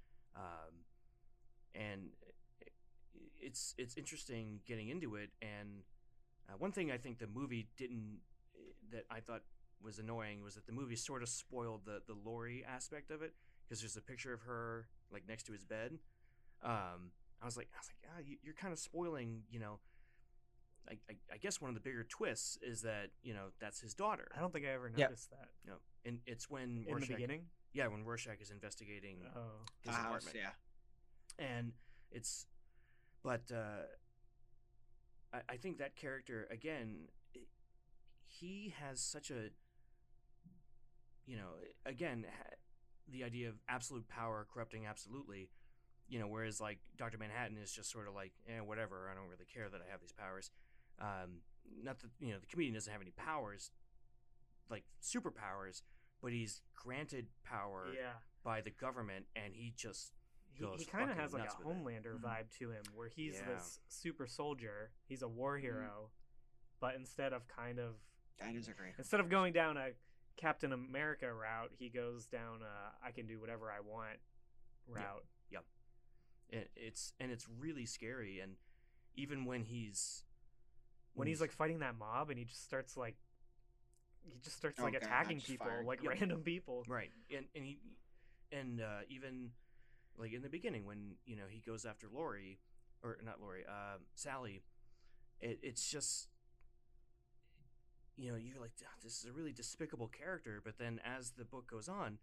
and it's interesting getting into it. And one thing I think the movie didn't, that I thought was annoying, was that the movie sort of spoiled the Laurie aspect of it, because there's a picture of her like next to his bed. I was like, ah, you're kind of spoiling, you know. I guess one of the bigger twists is that, you know, that's his daughter. I don't think I ever noticed that. No, and it's when Rorschach, in the beginning. Yeah, when Rorschach is investigating his apartment. Yeah, and it's, but I think that character again, he has such a, you know, again, the idea of absolute power corrupting absolutely. You know, whereas like Dr. Manhattan is just sort of like, whatever, I don't really care that I have these powers. Not that, you know, the Comedian doesn't have any powers, like superpowers, but he's granted power by the government, and he just goes. He kind of has like a Homelander vibe to him, where he's this super soldier, he's a war hero, but instead of kind of, I disagree. Instead of going down a Captain America route, he goes down a I can do whatever I want route. Yeah. Yep. It's really scary. And even when he's like fighting that mob, and he just starts like attacking people, like random people, right? And even like in the beginning, when, you know, he goes after Laurie, or not Laurie, Sally, it's just, you know, you're like, this is a really despicable character. But then as the book goes on,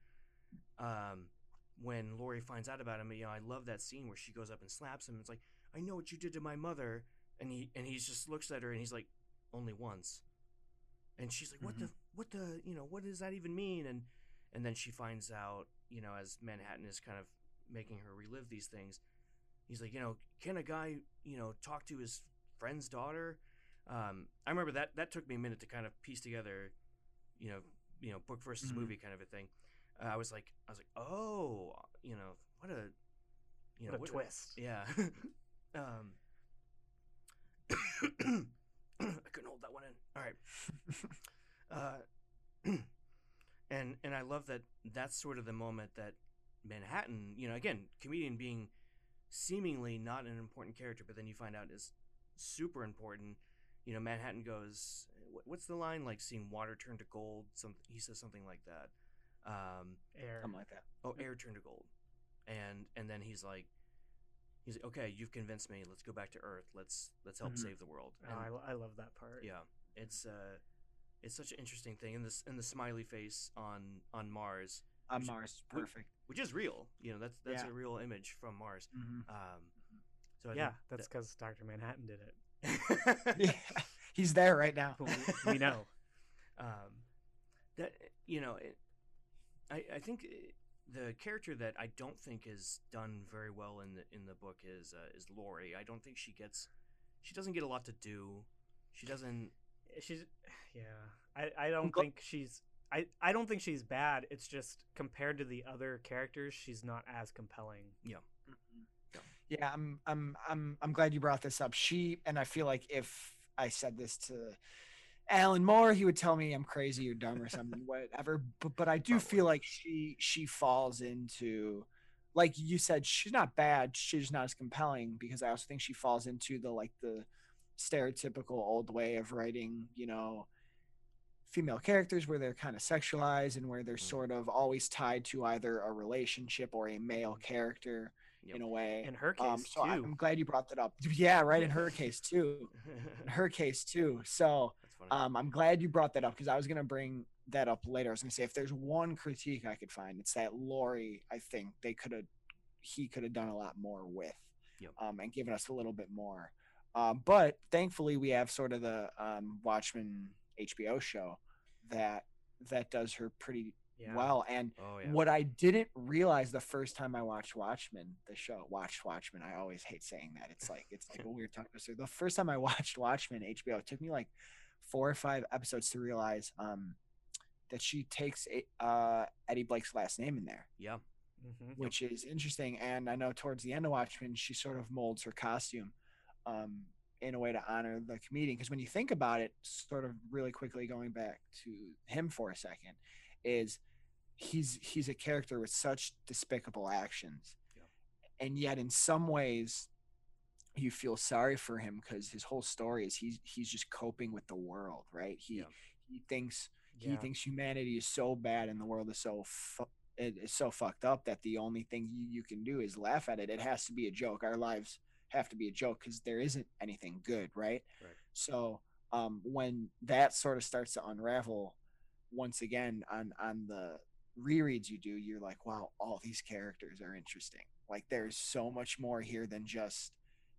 when Laurie finds out about him, you know, I love that scene where she goes up and slaps him. It's like, I know what you did to my mother, and he just looks at her and he's like, only once. And she's like, what the you know, what does that even mean? And then she finds out, you know, as Manhattan is kind of making her relive these things, he's like, you know, can a guy, you know, talk to his friend's daughter? I remember that took me a minute to kind of piece together, you know, book versus movie kind of a thing. I was like, oh, you know, what a twist. I couldn't hold that one in. All right. And I love that that's sort of the moment that Manhattan, you know, again, Comedian being seemingly not an important character, but then you find out is super important. You know, Manhattan goes, what's the line? Like seeing water turn to gold. He says something like that. Air. Something like that. Oh, air turned to gold. And then he's like, okay, you've convinced me. Let's go back to Earth. Let's help save the world. And, I love that part. Yeah. It's such an interesting thing. And the smiley face on Mars. On Mars. Perfect. Which is real. You know, that's a real image from Mars. Mm-hmm. So yeah, that's because Dr. Manhattan did it. Yeah, he's there right now. We know that, you know, I think the character that I don't think is done very well in the book is Laurie. I don't think she doesn't get a lot to do. I don't think she's bad. It's just compared to the other characters, she's not as compelling. Yeah. Mm-hmm. Yeah, I'm glad you brought this up. And I feel like if I said this to Alan Moore, he would tell me I'm crazy or dumb or something, whatever. But I do feel like she falls into, like you said, she's not bad. She's not as compelling because I also think she falls into the stereotypical old way of writing, you know, female characters where they're kind of sexualized and where they're sort of always tied to either a relationship or a male character in a way. In her case, so too. I'm glad you brought that up. Yeah, right. In her case too. So I'm glad you brought that up because I was going to bring that up later. I was going to say if there's one critique I could find, it's that Laurie, I think he could have done a lot more with and given us a little bit more. But thankfully we have sort of the Watchmen HBO show that does her pretty well. And what I didn't realize the first time I watched Watchmen, the show, I always hate saying that. It's like a weird tongue twister. The first time I watched Watchmen HBO, it took me like 4 or 5 episodes to realize that she takes Eddie Blake's last name in there. Yeah. Mm-hmm. Which is interesting. And I know towards the end of Watchmen, she sort of molds her costume in a way to honor the comedian. Because when you think about it, sort of really quickly going back to him for a second, is he's a character with such despicable actions. Yeah. And yet in some ways you feel sorry for him because his whole story is he's just coping with the world, right? He thinks humanity is so bad and the world is so fucked up that the only thing you can do is laugh at it. It has to be a joke. Our lives have to be a joke because there isn't anything good, right? So when that sort of starts to unravel once again on the rereads you do, you're like, wow, all these characters are interesting. Like there's so much more here than just,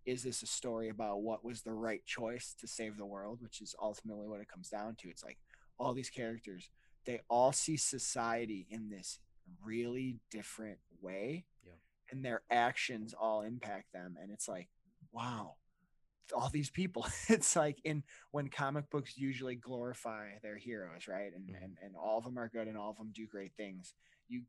is this a story about what was the right choice to save the world, which is ultimately what it comes down to. It's like all these characters, they all see society in this really different way. Yeah. And their actions all impact them. And it's like, wow, all these people. It's like when comic books usually glorify their heroes, right? And, mm-hmm. and all of them are good and all of them do great things. You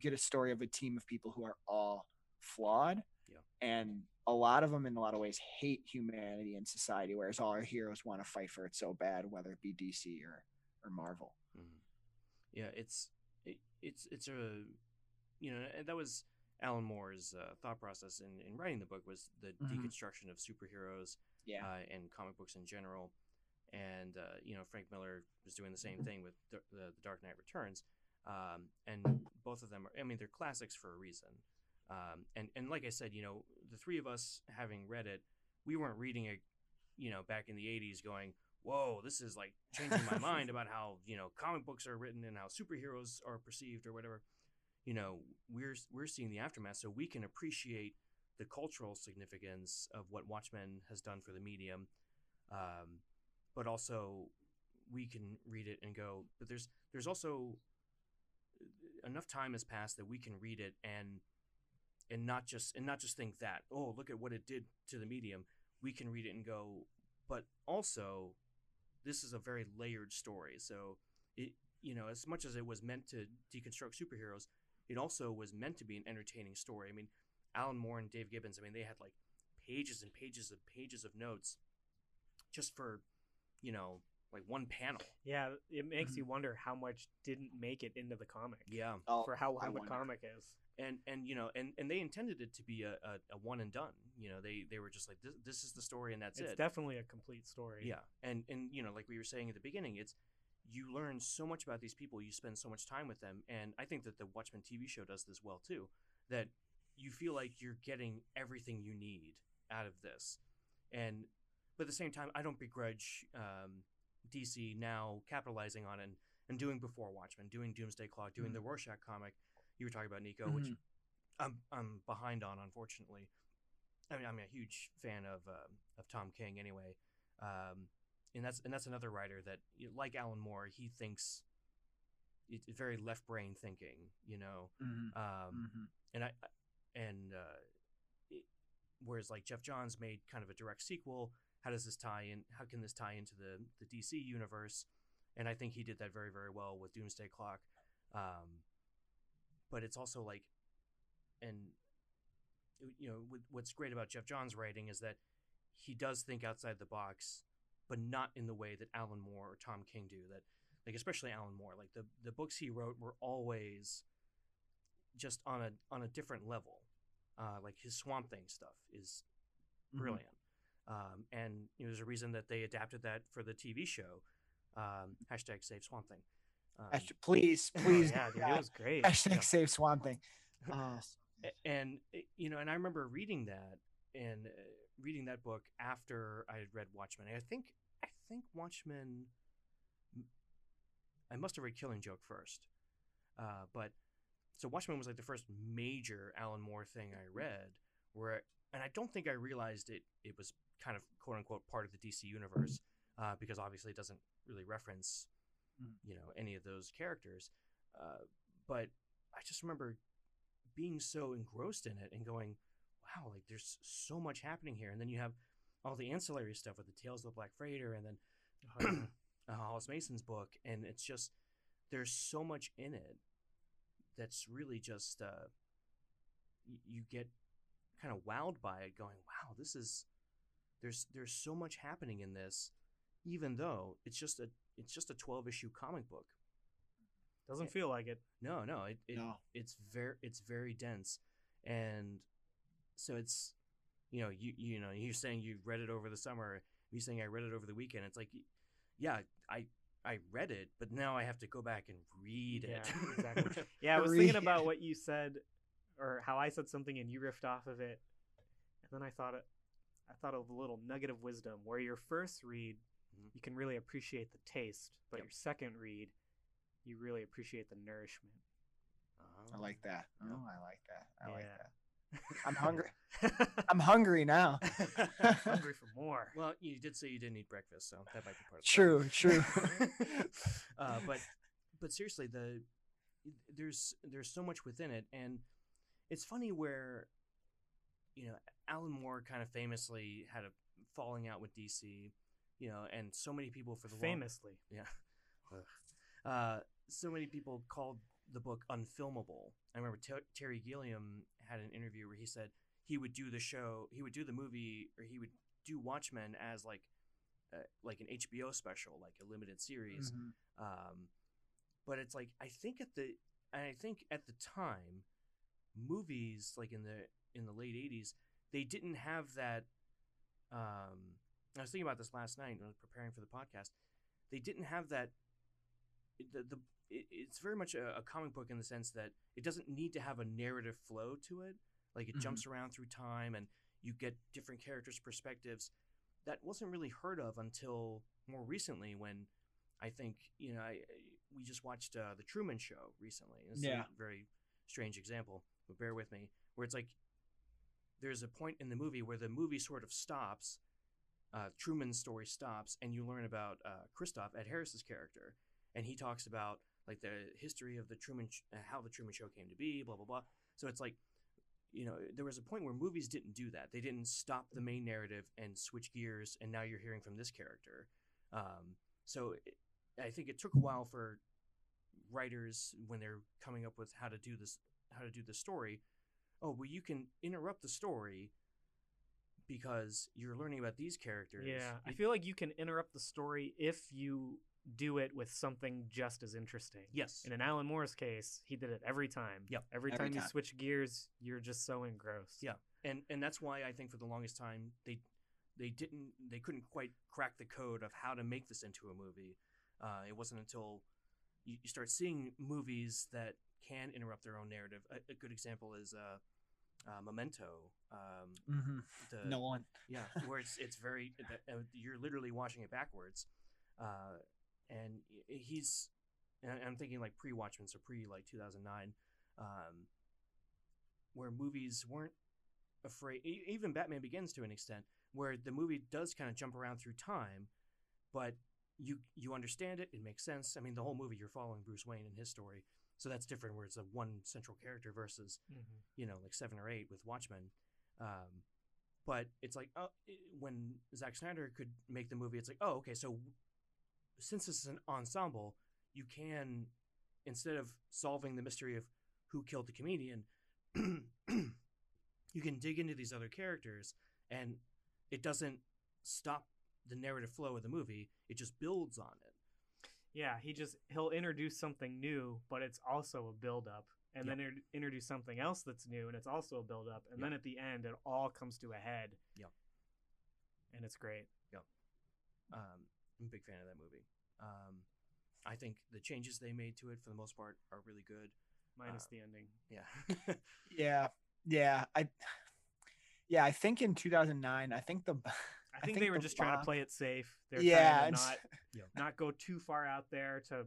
get a story of a team of people who are all flawed. Yeah. And a lot of them in a lot of ways hate humanity and society, whereas all our heroes want to fight for it so bad, whether it be DC or Marvel. Mm-hmm. Yeah, it's you know, and that was Alan Moore's thought process in writing the book, was the deconstruction of superheroes and comic books in general. And, you know, Frank Miller was doing the same thing with the Dark Knight Returns. And both of them they're classics for a reason. And like I said, you know, the three of us having read it, we weren't reading it, you know, back in the 80s going, whoa, this is like changing my mind about how, you know, comic books are written and how superheroes are perceived or whatever. You know, we're seeing the aftermath, so we can appreciate the cultural significance of what Watchmen has done for the medium, but also we can read it and go, but there's also enough time has passed that we can read it and not just think that, oh, look at what it did to the medium. We can read it and go, but also this is a very layered story. So it, you know, as much as it was meant to deconstruct superheroes, it also was meant to be an entertaining story. I mean, Alan Moore and Dave Gibbons, they had like pages and pages and pages of notes just for, you know, like one panel. Yeah, it makes you wonder how much didn't make it into the comic. Yeah, for how long the comic is. And you know, and they intended it to be a one and done. You know, they were just like, this is the story and that's it. It's definitely a complete story. Yeah, and you know, like we were saying at the beginning, it's you learn so much about these people, you spend so much time with them, and I think that the Watchmen TV show does this well too. That you feel like you're getting everything you need out of this, but at the same time, I don't begrudge DC now capitalizing on it and doing Before Watchmen, doing Doomsday Clock, doing the Rorschach comic. You were talking about Nico, which I'm behind on, unfortunately. I mean, I'm a huge fan of Tom King anyway, and that's another writer that, you know, like Alan Moore, he thinks it's very left brain thinking, you know. Whereas like Geoff Johns made kind of a direct sequel. How does this tie in? How can this tie into the DC universe? And I think he did that very, very well with Doomsday Clock. But it's also like, and you know, what's great about Geoff Johns' writing is that he does think outside the box, but not in the way that Alan Moore or Tom King do. That, like, especially Alan Moore, like the books he wrote were always just on a different level. Like his Swamp Thing stuff is brilliant. And you know, there's a reason that they adapted that for the TV show. Hashtag Save Swamp Thing. Please. Yeah, dude, it was great. Hashtag Save Swamp Thing. And you know, and I remember reading that and reading that book after I had read Watchmen. I think Watchmen. I must have read Killing Joke first, but so Watchmen was like the first major Alan Moore thing I read, and I don't think I realized it was kind of quote unquote part of the DC universe, because obviously it doesn't really reference, you know, any of those characters, but I just remember being so engrossed in it and going, wow, like there's so much happening here. And then you have all the ancillary stuff with the Tales of the Black Freighter, and then Hollis Mason's book, and it's just, there's so much in it that's really just, you get kind of wowed by it, going, wow, this is, there's so much happening in this, even though it's just a 12-issue comic book. Doesn't feel like it. No. It's very dense, and so it's, you know, you know, you're saying you read it over the summer. Me saying I read it over the weekend. It's like, yeah, I read it, but now I have to go back and read it. Yeah, exactly. Yeah, I was thinking about what you said, or how I said something and you riffed off of it, and then I thought of a little nugget of wisdom where your first read, you can really appreciate the taste, but your second read, you really appreciate the nourishment. I like that. Yeah. Oh, I like that. I like that. I'm hungry. I'm hungry now. I'm hungry for more. Well, you did say you didn't eat breakfast, so that might be part of it. True. But seriously, there's so much within it, and it's funny where, you know, Alan Moore kind of famously had a falling out with DC. You know, and so many people so many people called the book unfilmable. I remember Terry Gilliam had an interview where he said he would do the show, he would do the movie, or he would do Watchmen as like an HBO special, like a limited series. But it's like, I think at the time, movies like in the late 80s, they didn't have that. I was thinking about this last night when I was preparing for the podcast. They didn't have that. It's very much a comic book in the sense that it doesn't need to have a narrative flow to it. Like it jumps around through time, and you get different characters' perspectives. That wasn't really heard of until more recently, when I think, you know, we just watched The Truman Show recently. It's a very strange example, but bear with me. Where it's like there's a point in the movie where the movie sort of stops. Truman's story stops, and you learn about Christoph, Ed Harris's character, and he talks about like the history of the Truman, how the Truman Show came to be, blah blah blah. So it's like, you know, there was a point where movies didn't do that; they didn't stop the main narrative and switch gears, and now you're hearing from this character. I think it took a while for writers, when they're coming up with how to do this story. Oh, well, you can interrupt the story because you're learning about these characters. Yeah, I feel like you can interrupt the story if you do it with something just as interesting. Yes. And in Alan Moore's case, he did it every time. Yep. Every time you switch gears, you're just so engrossed. Yeah. And that's why I think for the longest time they couldn't quite crack the code of how to make this into a movie. It wasn't until you start seeing movies that can interrupt their own narrative. A good example is Memento. Nolan. Yeah, where it's very you're literally watching it backwards. And I'm thinking like pre-Watchmen, so pre 2009, where movies weren't afraid, even Batman Begins to an extent, where the movie does kind of jump around through time, but you understand it makes sense. I mean, the whole movie you're following Bruce Wayne and his story, so that's different where it's a one central character versus like 7 or 8 with Watchmen. But it's like when Zack Snyder could make the movie, it's like, oh, okay, so since this is an ensemble, you can, instead of solving the mystery of who killed the comedian, you can dig into these other characters, and it doesn't stop the narrative flow of the movie. It just builds on it. Yeah, he'll introduce something new, but it's also a build-up, and then introduce something else that's new, and it's also a build-up, and then at the end, it all comes to a head. Yeah. And it's great. Yeah. I'm a big fan of that movie. I think the changes they made to it, for the most part, are really good. Minus the ending. Yeah. I think in 2009, I think they were just trying to play it safe. They're trying to not go too far out there to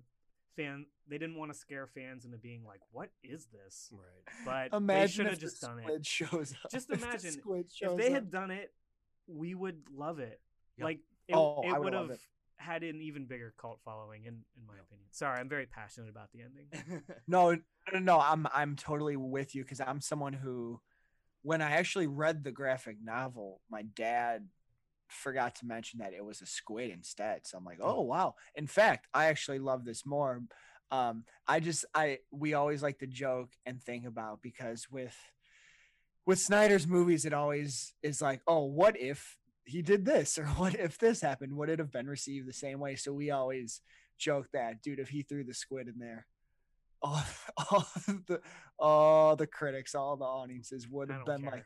fan. They didn't want to scare fans into being like, "What is this?" Right. But imagine they should have just done it. Just imagine if they had done it, we would love it. Yep. Like it would have had an even bigger cult following, in my opinion. Sorry, I'm very passionate about the ending. No, I'm totally with you, because I'm someone who, when I actually read the graphic novel, my dad forgot to mention that it was a squid instead. So I'm like, oh wow! In fact, I actually love this more. We always like to joke and think about, because with Snyder's movies, it always is like, oh, what if he did this, or what if this happened? Would it have been received the same way? So we always joke that, dude, if he threw the squid in there, all the critics, all the audiences would have been like,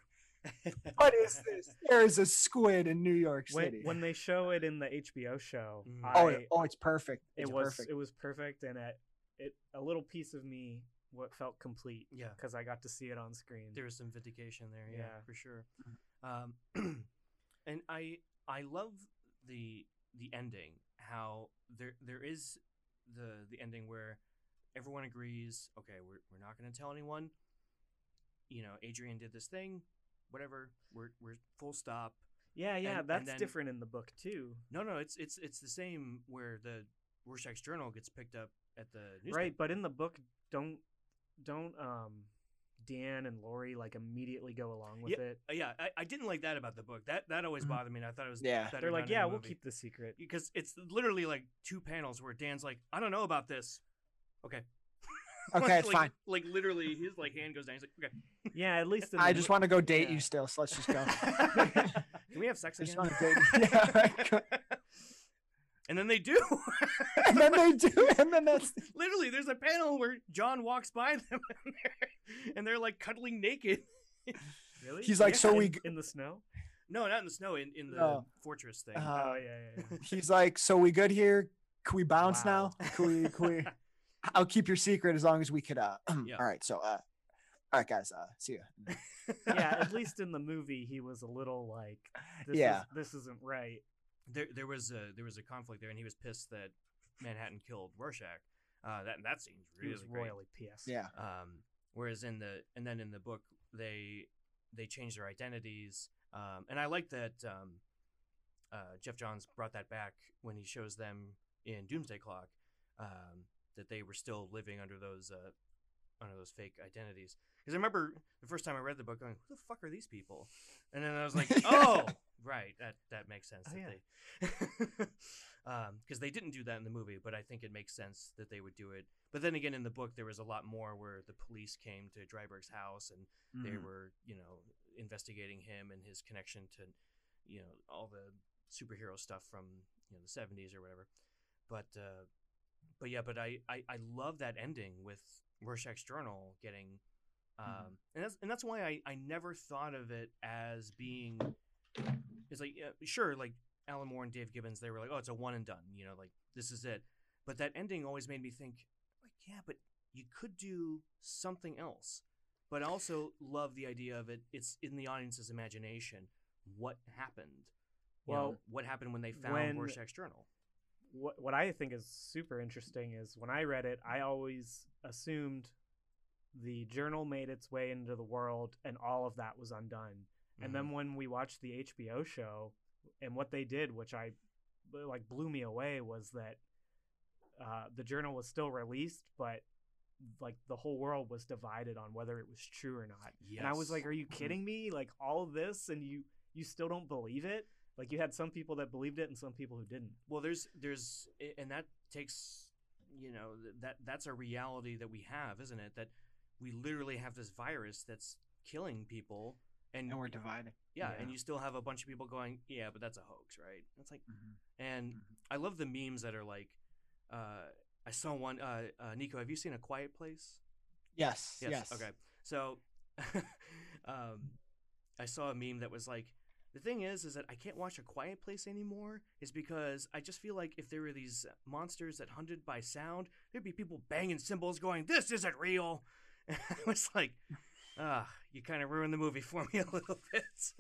what is this? There is a squid in New York City. When they show it in the HBO show, it's perfect. It was perfect, and it a little piece of me felt complete, because I got to see it on screen. There was some vindication there, for sure. And I love the ending, how there is the ending where everyone agrees, okay, we're not going to tell anyone, Adrian did this thing, whatever, we're full stop. Yeah, and that's different in the book too. No, it's the same, where the Rorschach's journal gets picked up at the newspaper. Right, but in the book, don't Deanne and Laurie like immediately go along with it. Yeah, I didn't like that about the book. That always bothered me. And I thought it was better. They're like, we'll keep this secret, because it's literally like 2 panels where Dan's like, I don't know about this. Okay. Okay, it's fine. Like literally, his like hand goes down. He's like, okay. Yeah, at least I just want to go date you still. So let's just go. Can we have sex again? I just want to date you. Yeah, right. And then they do. And then that's literally, there's a panel where John walks by them and they're like cuddling naked. Really? He's like, so in the snow? No, not in the snow, in the fortress thing. He's like, so we good here? Can we bounce now? Can we I'll keep your secret as long as we could all right, so all right, guys. See ya. Yeah, at least in the movie he was a little like, this isn't right. There was a conflict there, and he was pissed that Manhattan killed Rorschach. That seems really, he was royally pissed. Yeah. Whereas in the book they changed their identities. And I like that Geoff Johns brought that back when he shows them in Doomsday Clock, that they were still living under those fake identities. Because I remember the first time I read the book going, who the fuck are these people? And then I was like, oh, Right. That makes sense. Because they didn't do that in the movie, but I think it makes sense that they would do it. But then again, in the book, there was a lot more where the police came to Dryberg's house and they were, you know, investigating him and his connection to, you know, all the superhero stuff from, you know, the 70s or whatever. But yeah, but I love that ending with Rorschach's journal getting, and that's why I never thought of it as being, it's like, yeah, sure, like Alan Moore and Dave Gibbons, they were like, oh, it's a one and done, you know, like this is it. But that ending always made me think, like, yeah, but you could do something else. But I also love the idea of it. It's in the audience's imagination. What happened? Well, you know, what happened when they found Rorschach's journal? What I think is super interesting is when I read it, I always assumed the journal made its way into the world and all of that was undone. Mm-hmm. And then when we watched the HBO show and what they did, which I like blew me away, was that the journal was still released, but like the whole world was divided on whether it was true or not. Yes. And I was like, are you kidding me? Like all of this and you still don't believe it? Like you had some people that believed it and some people who didn't. Well, there's and that takes, you know, that's a reality that we have, isn't it? That we literally have this virus that's killing people and we're divided. Yeah, yeah, and you still have a bunch of people going, yeah, but that's a hoax, right? It's like, and I love the memes that are like, I saw one, Nico, have you seen A Quiet Place? Yes. Okay. So I saw a meme that was like, the thing is that I can't watch A Quiet Place anymore is because I just feel like if there were these monsters that hunted by sound, there'd be people banging cymbals going, this isn't real. And I was like, you kind of ruined the movie for me a little bit. It's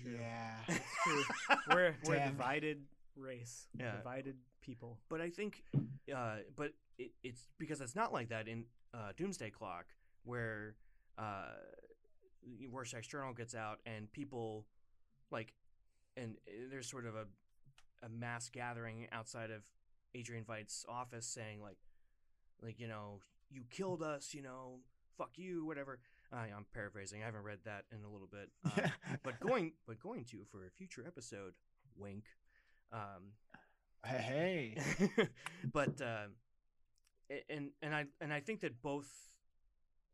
true. Yeah, it's true. We're divided race, divided people. But I think, but it's because it's not like that in Doomsday Clock, where Rorschach's journal gets out and people, like, and there's sort of a mass gathering outside of Adrian Veidt's office saying, like you know, you killed us, you know, fuck you, whatever. I'm paraphrasing. I haven't read that in a little bit, but going to for a future episode. Wink. Hey. But and I think that both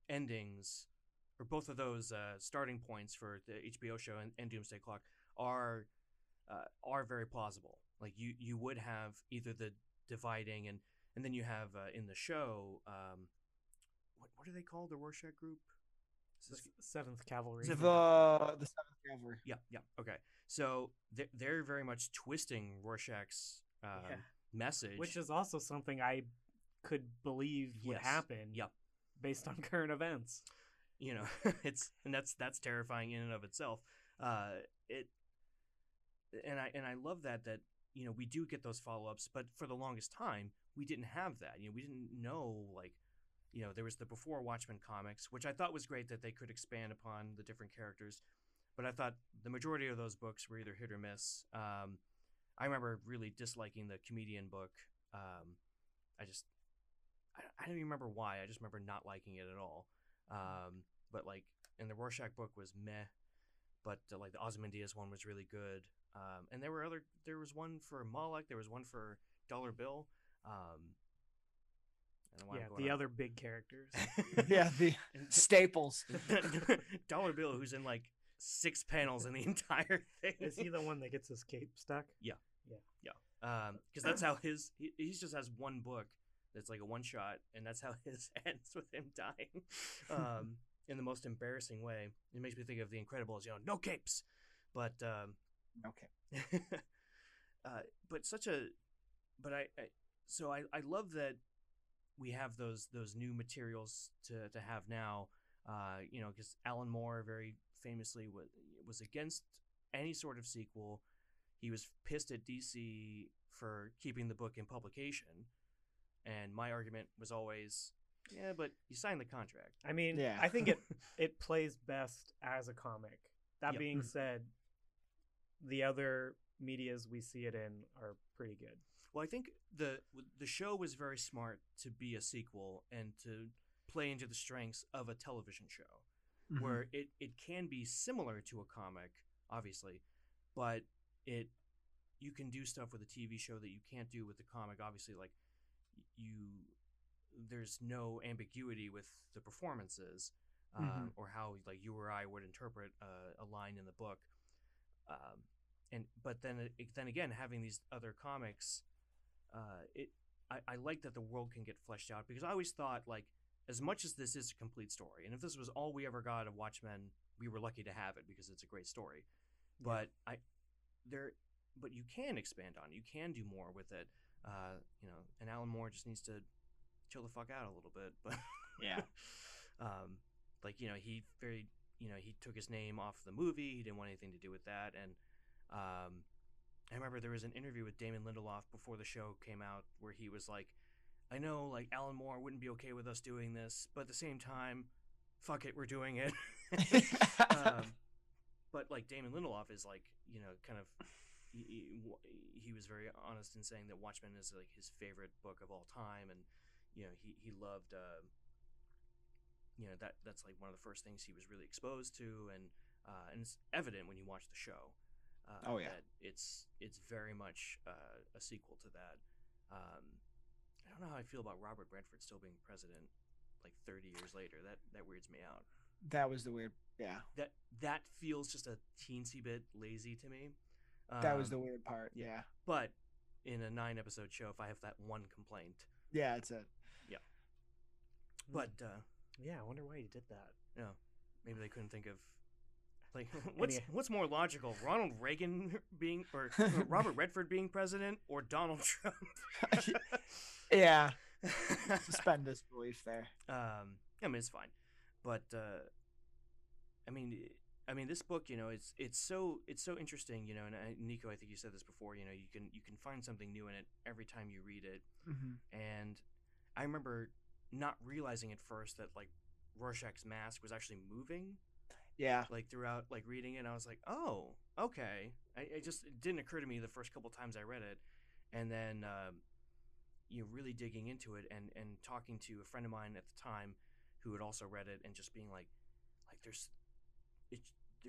endings, or both of those starting points for the HBO show and Doomsday Clock are very plausible. Like you would have either the dividing and then you have in the show, what are they called? The Rorschach group. The 7th Cavalry. The 7th Cavalry. Yeah, yeah. Okay. So they're very much twisting Rorschach's message. Which is also something I could believe would happen based on current events. You know, that's terrifying in and of itself. I love that you know, we do get those follow-ups, but for the longest time we didn't have that. You know, we didn't know, like, you know, there was the Before Watchmen comics, which I thought was great that they could expand upon the different characters. But I thought the majority of those books were either hit or miss. I remember really disliking the Comedian book. I don't even remember why. I just remember not liking it at all. But like, and the Rorschach book was meh. But like the Ozymandias one was really good. And there was one for Moloch. There was one for Dollar Bill. Other big characters. Yeah, the staples. Dollar Bill, who's in like 6 panels in the entire thing. Is he the one that gets his cape stuck? Yeah. Yeah. Yeah. Because that's how he just has one book that's like a one shot, and that's how his ends, with him dying in the most embarrassing way. It makes me think of The Incredibles, you know, no capes. But okay. I love that we have those new materials to have now, you know, because Alan Moore very famously was against any sort of sequel. He was pissed at DC for keeping the book in publication, and my argument was always, yeah, but you signed the contract. I mean, yeah. I think it plays best as a comic. That being said, the other medias we see it in are pretty good. Well, I think the show was very smart to be a sequel and to play into the strengths of a television show. mm-hmm. where it can be similar to a comic, obviously, but you can do stuff with a TV show that you can't do with the comic. Obviously, like there's no ambiguity with the performances mm-hmm. or how like you or I would interpret a line in the book. But then again, having these other comics, I like that the world can get fleshed out, because I always thought, like, as much as this is a complete story, and if this was all we ever got of Watchmen, we were lucky to have it because it's a great story. But yeah. But you can expand on it. You can do more with it. And Alan Moore just needs to chill the fuck out a little bit. But yeah, he took his name off the movie. He didn't want anything to do with that. And I remember there was an interview with Damon Lindelof before the show came out where he was like, I know, like, Alan Moore wouldn't be okay with us doing this, but at the same time, fuck it, we're doing it. But, like, Damon Lindelof is, like, you know, kind of, he was very honest in saying that Watchmen is, like, his favorite book of all time. And, you know, he loved, that's, like, one of the first things he was really exposed to. And it's evident when you watch the show. That it's very much a sequel to that. I don't know how I feel about Robert Redford still being president, like 30 years later. That weirds me out. That was the weird, yeah. That feels just a teensy bit lazy to me. That was the weird part, yeah. But in a 9-episode show, if I have that one complaint, yeah, that's it. Yeah. But I wonder why he did that. Yeah, no, maybe they couldn't think of. Like, what's more logical, Ronald Reagan being or Robert Redford being president, or Donald Trump? Yeah, suspend disbelief there. I mean, it's fine, but I mean, this book, you know, it's so interesting, you know. And Nico, I think you said this before, you know, you can find something new in it every time you read it. Mm-hmm. And I remember not realizing at first that, like, Rorschach's mask was actually moving. Yeah, like throughout, like, reading it, and I was like, oh, okay. It didn't occur to me the first couple times I read it, and then really digging into it and talking to a friend of mine at the time who had also read it, and just being like there's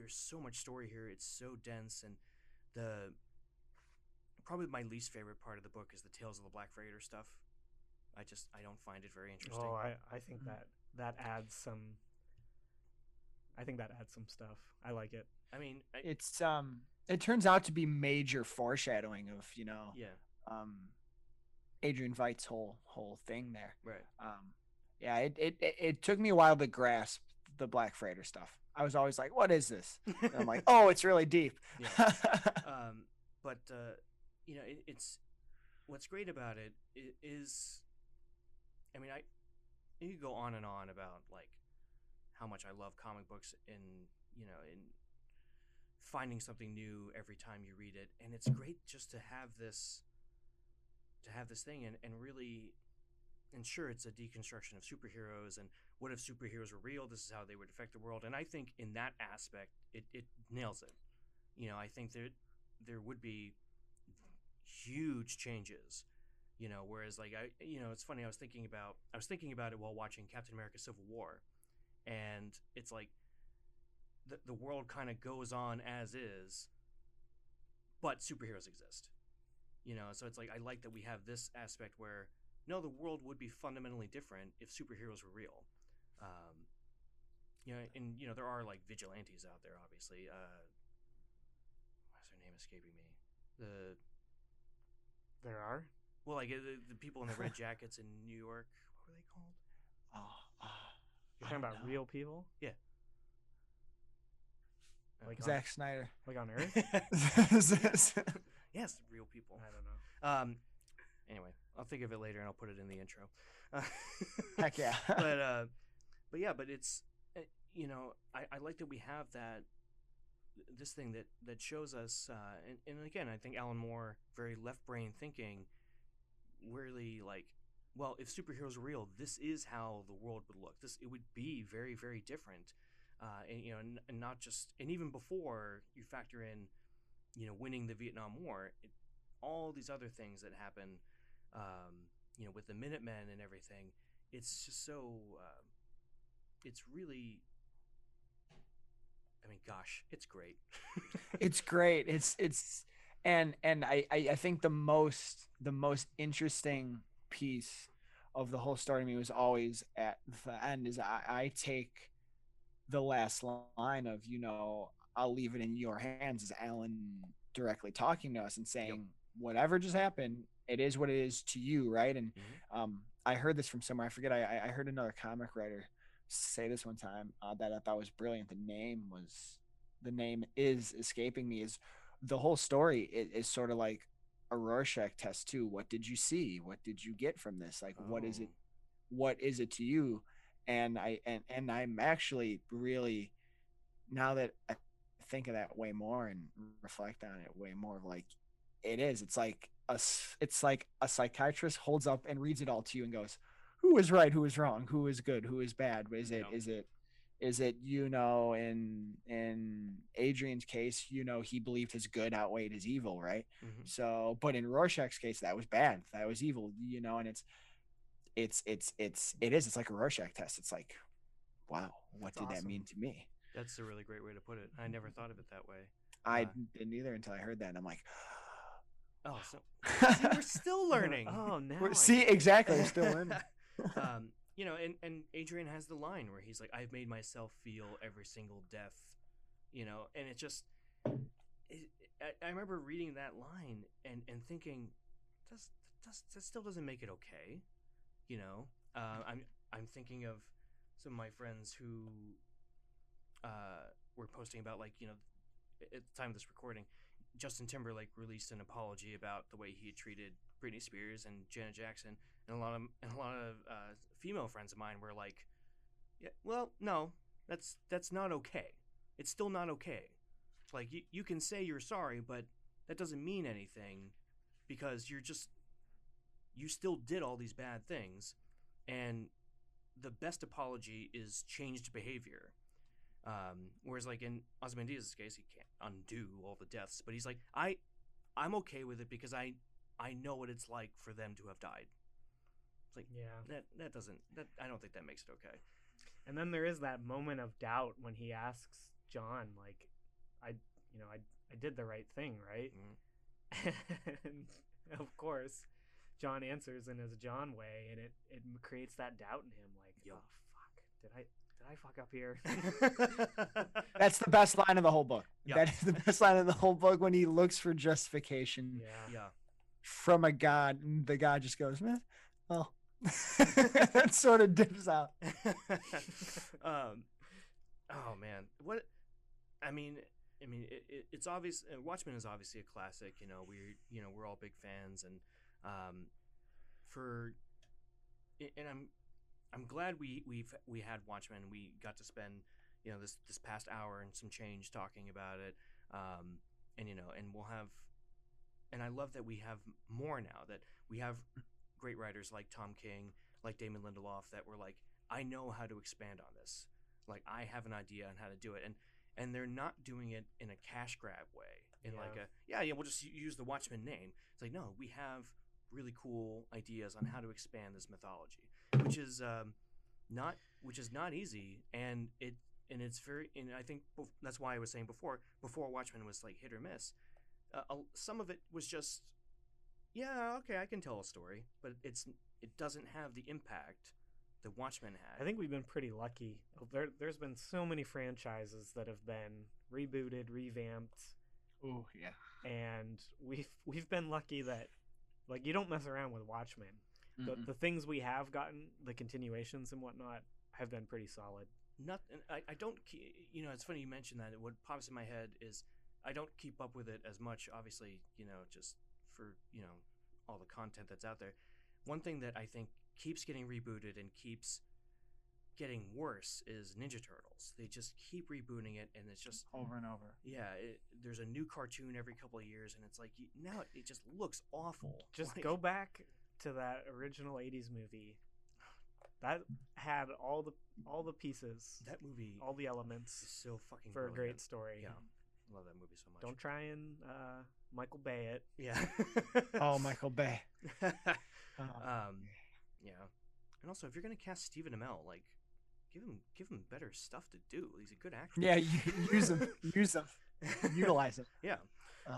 so much story here. It's so dense, and probably my least favorite part of the book is the Tales of the Black Freighter stuff. I don't find it very interesting. Oh, I think that adds some. I think that adds some stuff. I like it. I mean, it's it turns out to be major foreshadowing of, you know, Adrian Veidt's whole thing there. Right. It took me a while to grasp the Black Freighter stuff. I was always like, what is this? And I'm like, oh, it's really deep. Yeah. It's what's great about it is, I mean, you go on and on about, like, how much I love comic books, and, you know, in finding something new every time you read it. And it's great just to have this thing and really ensure it's a deconstruction of superheroes, and what if superheroes were real? This is how they would affect the world. And I think in that aspect, it nails it. You know, I think there would be huge changes, you know, whereas, like, it's funny, I was thinking about it while watching Captain America: Civil War. And it's like the world kind of goes on as is, but superheroes exist, you know? So it's like, I like that we have this aspect where, no, the world would be fundamentally different if superheroes were real. There are, like, vigilantes out there, obviously. Why's her name escaping me? There are? Well, like, the people in the red jackets in New York, what were they called? You're talking about real people? Yeah. Like Zack Snyder. Like on Earth? Yes, real people. I don't know. Anyway, I'll think of it later and I'll put it in the intro. Heck yeah. But it's, you know, I like that we have this thing that shows us, and again, I think Alan Moore, very left brain thinking, really, like, well, if superheroes were real, this is how the world would look. It would be very, very different, and not just. And even before you factor in, you know, winning the Vietnam War, all these other things that happen, with the Minutemen and everything. It's just so. It's really I mean, gosh, it's great. It's great. It's and I think the most interesting piece of the whole story to me was always at the end is I take the last line of, you know, I'll leave it in your hands, is Alan directly talking to us and saying, yep, whatever just happened, it is what it is to you, right? And mm-hmm. I heard this from somewhere. I forget. I heard another comic writer say this one time that I thought was brilliant. The name is escaping me. Is the whole story is sort of like a Rorschach test too. What did you see? What did you get from this? Like, What is it? What is it to you? And I'm actually really, now that I think of that way more and reflect on it way more, like it is. It's like a psychiatrist holds up and reads it all to you and goes, who is right, who is wrong, who is good, who is bad? Is it, you know, in Adrian's case, you know, he believed his good outweighed his evil, right? Mm-hmm. So, but in Rorschach's case, that was bad, that was evil, you know, and it's like a Rorschach test. It's like, wow, what did that mean to me? That's a really great way to put it. I never thought of it that way. I didn't either until I heard that, and I'm like, oh, so see, we're still learning. Oh, now see, exactly, we're still learning. You know, and Adrian has the line where he's like, "I've made myself feel every single death," you know, and it's just, I remember reading that line and thinking, that still doesn't make it okay, you know. I'm thinking of some of my friends who were posting about, like, you know, at the time of this recording, Justin Timberlake released an apology about the way he had treated Britney Spears and Janet Jackson, and a lot of female friends of mine were like, "Yeah, well, no, that's not okay. It's still not okay. Like, you can say you're sorry, but that doesn't mean anything, because you still did all these bad things, and the best apology is changed behavior." Whereas, like, in Ozymandias' case, he can't undo all the deaths, but he's like, I'm okay with it because I know what it's like for them to have died. It's like, yeah, that I don't think that makes it okay. And then there is that moment of doubt when he asks John, like, I did the right thing, right? Mm-hmm. And of course, John answers in his John way, and it creates that doubt in him, like, yep. Oh fuck, did I fuck up here? That's the best line of the whole book. Yep. That is the best line of the whole book, when he looks for justification. Yeah. From a god, and the god just goes, "Meh, oh." That sort of dips out. Oh man, what? I mean, it's obvious. Watchmen is obviously a classic. You know, we're all big fans, and I'm glad we had Watchmen. We got to spend, you know, this past hour and some change talking about it, and you know, and we'll have, and I love that we have more now, that we have great writers like Tom King, like Damon Lindelof, that were like, I know how to expand on this, like I have an idea on how to do it, and they're not doing it in a cash grab way, we'll just use the Watchmen name. It's like, no, we have really cool ideas on how to expand this mythology, which is not easy, and I think that's why I was saying before Watchmen was like hit or miss. Some of it was just, yeah, okay, I can tell a story, but it doesn't have the impact that Watchmen had. I think we've been pretty lucky. There's been so many franchises that have been rebooted, revamped. Oh yeah. And we've been lucky that, like, you don't mess around with Watchmen. Mm-hmm. The things we have gotten, the continuations and whatnot, have been pretty solid. I don't, you know, it's funny you mentioned that. What pops in my head is I don't keep up with it as much, obviously, you know, just for, you know, all the content that's out there. One thing that I think keeps getting rebooted and keeps getting worse is Ninja Turtles. They just keep rebooting it, and it's just over and over. Yeah, there's a new cartoon every couple of years, and it's like, now it just looks awful. Just like, go back to that original 80s movie that had all the pieces. That movie, all the elements, is so fucking for brilliant. A great story. Yeah, I love that movie so much. Don't try and Michael Bay it. Yeah. Oh, Michael Bay. Yeah, and also if you're gonna cast Stephen Amell, like, Give him better stuff to do. He's a good actor. Yeah, use him, utilize him. Yeah,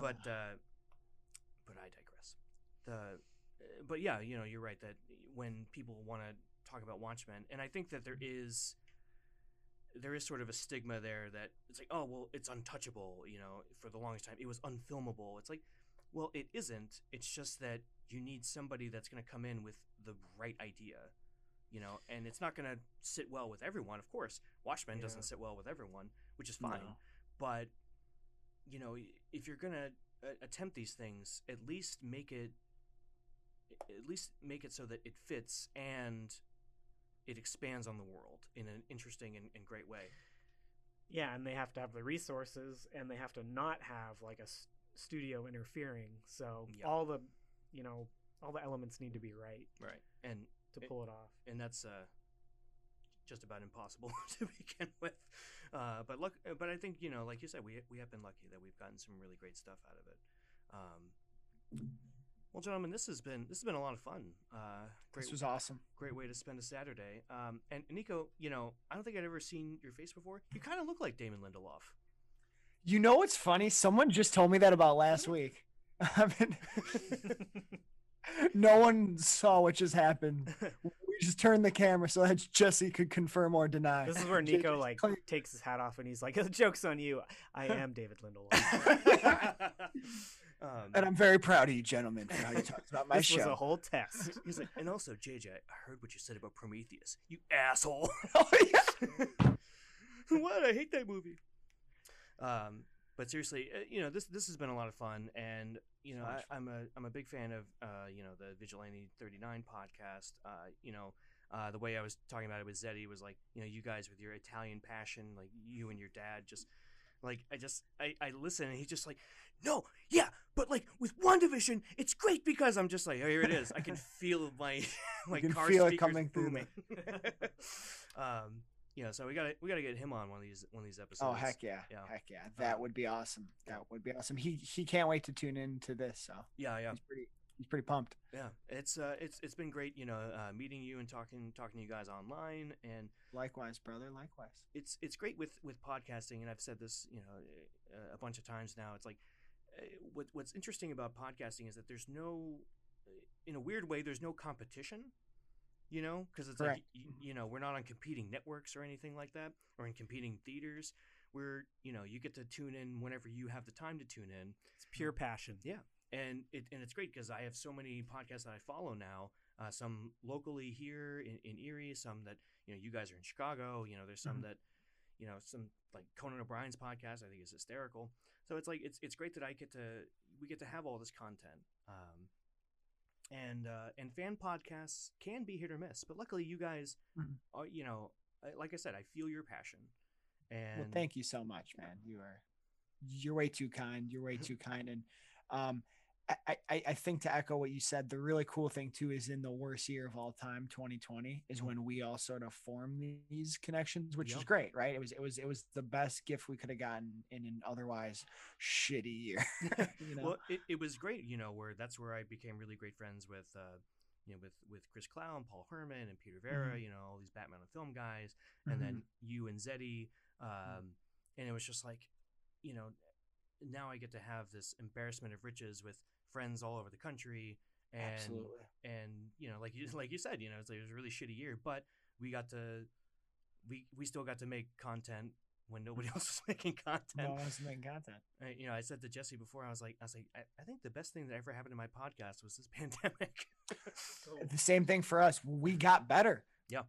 but I digress. But yeah, you know, you're right that when people want to talk about Watchmen, and I think that there is sort of a stigma there that it's like, oh well, it's untouchable. You know, for the longest time it was unfilmable. It's like, well, it isn't. It's just that you need somebody that's going to come in with the right idea. You know, and it's not going to sit well with everyone. Of course, Watchmen doesn't sit well with everyone, which is fine. No. But, you know, if you're going to attempt these things, at least make it so that it fits and it expands on the world in an interesting and great way. Yeah, and they have to have the resources, and they have to not have like a studio interfering. So all the elements need to be right. Right, and to pull it off, and that's just about impossible to begin with. But I think, you know, like you said, we have been lucky that we've gotten some really great stuff out of it. Well, gentlemen, this has been a lot of fun. This was awesome. Great way to spend a Saturday. And Nico, you know, I don't think I'd ever seen your face before. You kind of look like Damon Lindelof. You know what's funny? Someone just told me that about last week. No one saw what just happened. We just turned the camera so that Jesse could confirm or deny. This is where Nico like takes his hat off and he's like, "The joke's on you. I am David Lindelof." And I'm very proud of you, gentlemen, for how you talked about my show. This was a whole test. He's like, "And also, JJ, I heard what you said about Prometheus. You asshole." Oh yeah. What? I hate that movie. But seriously, you know, this has been a lot of fun, and you know, I'm a big fan of you know, the Vigilante 39 podcast. You know, the way I was talking about it with Zeddy was like, you know, you guys with your Italian passion, like you and your dad, just like I listen, and he's just like, no, yeah, but like with WandaVision, it's great because I'm just like, oh, here it is. I can feel my car speakers coming booming. You know, so we gotta get him on one of these episodes. Oh heck yeah. Heck yeah. That would be awesome. That would be awesome. He can't wait to tune into this. So yeah. He's pretty pumped. Yeah. It's been great, you know, meeting you and talking to you guys online, and likewise, brother, likewise. It's great with podcasting, and I've said this, you know, a bunch of times now. It's like what's interesting about podcasting is that there's no, in a weird way, there's no competition. You know, because it's correct. Like, you know, we're not on competing networks or anything like that, or in competing theaters. We're, you know, you get to tune in whenever you have the time to tune in. It's pure passion. Yeah. And it's great because I have so many podcasts that I follow now, some locally here in Erie, some that, you know, you guys are in Chicago. You know, there's some that, you know, some like Conan O'Brien's podcast I think is hysterical. So it's like it's great that we get to have all this content. And fan podcasts can be hit or miss, but luckily you guys, are, you know, like I said, I feel your passion. And well, thank you so much, man. You're way too kind. You're way too kind. And I think to echo what you said, the really cool thing too is in the worst year of all time, 2020, is when we all sort of formed these connections, which is great, right? It was the best gift we could have gotten in an otherwise shitty year. You know? Well, it was great, you know, that's where I became really great friends with, you know, with Chris Clow and Paul Herman and Peter Vera, you know, all these Batman and film guys, and then you and Zeddy, and it was just like, you know. Now I get to have this embarrassment of riches with friends all over the country, and absolutely. And you know, like you said, you know, it's like, it was a really shitty year, but we still got to make content when nobody else was making content. No one was making content. You know, I said to Jesse before, I was like, I think the best thing that ever happened to my podcast was this pandemic. The same thing for us. We got better. Yeah.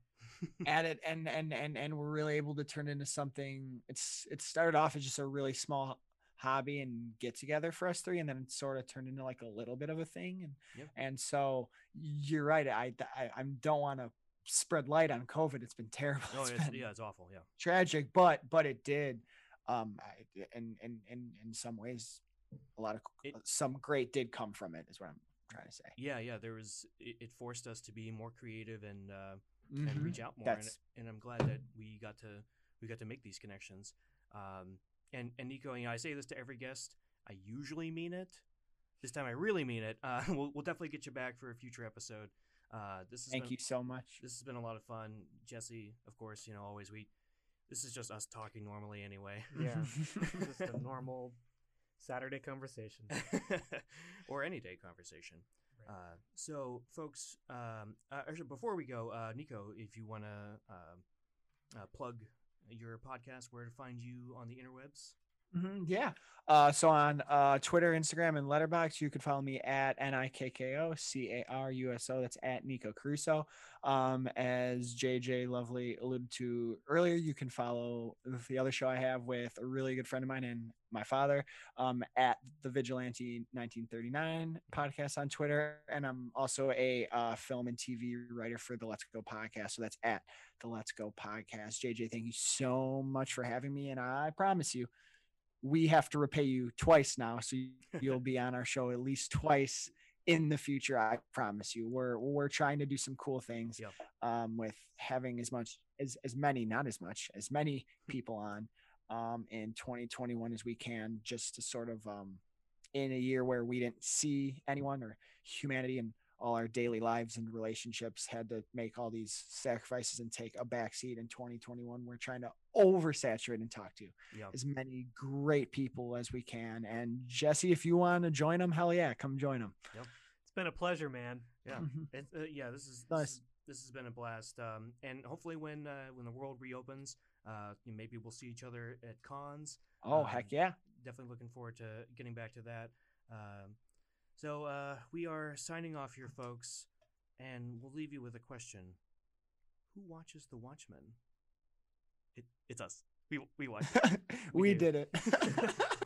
At it, and we're really able to turn into something. It started off as just a really small hobby and get together for us three, and then it sort of turned into like a little bit of a thing, and and so you're right, I don't want to spread light on COVID. It's been terrible. No, it's awful, tragic, but it did in some ways a lot of some great did come from it, is what I'm trying to say. Yeah There was, it forced us to be more creative and reach out more. And I'm glad that we got to make these connections. And Nico, you know, I say this to every guest. I usually mean it. This time I really mean it. We'll definitely get you back for a future episode. Thank you so much. This has been a lot of fun. Jesse, of course, you know, always this is just us talking normally anyway. Yeah. Just a normal Saturday conversation. Or any day conversation. Right. So folks, actually, before we go, Nico, if you want to plug your podcast, where to find you on the interwebs. Mm-hmm, yeah. So on Twitter, Instagram, and Letterboxd, you can follow me at NIKKOCARUSO. That's at Nico Caruso. As JJ Lovely alluded to earlier, you can follow the other show I have with a really good friend of mine and my father at the Vigilante 1939 podcast on Twitter. And I'm also a film and TV writer for the Let's Go podcast. So that's at the Let's Go podcast. JJ, thank you so much for having me. And I promise you, we have to repay you twice now. So you'll be on our show at least twice in the future. I promise you, we're trying to do some cool things, yep, with having as many people on in 2021 as we can, just to sort of in a year where we didn't see anyone or humanity and all our daily lives and relationships had to make all these sacrifices and take a backseat. In 2021, we're trying to oversaturate and talk to, yep, as many great people as we can. And Jesse, if you want to join them, hell yeah, come join them. Yep. It's been a pleasure, man. Yeah. Mm-hmm. This has been a blast. And hopefully when the world reopens, maybe we'll see each other at cons. Oh, heck yeah. Definitely looking forward to getting back to that. So we are signing off here, folks, and we'll leave you with a question. Who watches The Watchmen? It's us. We watch it. We did it.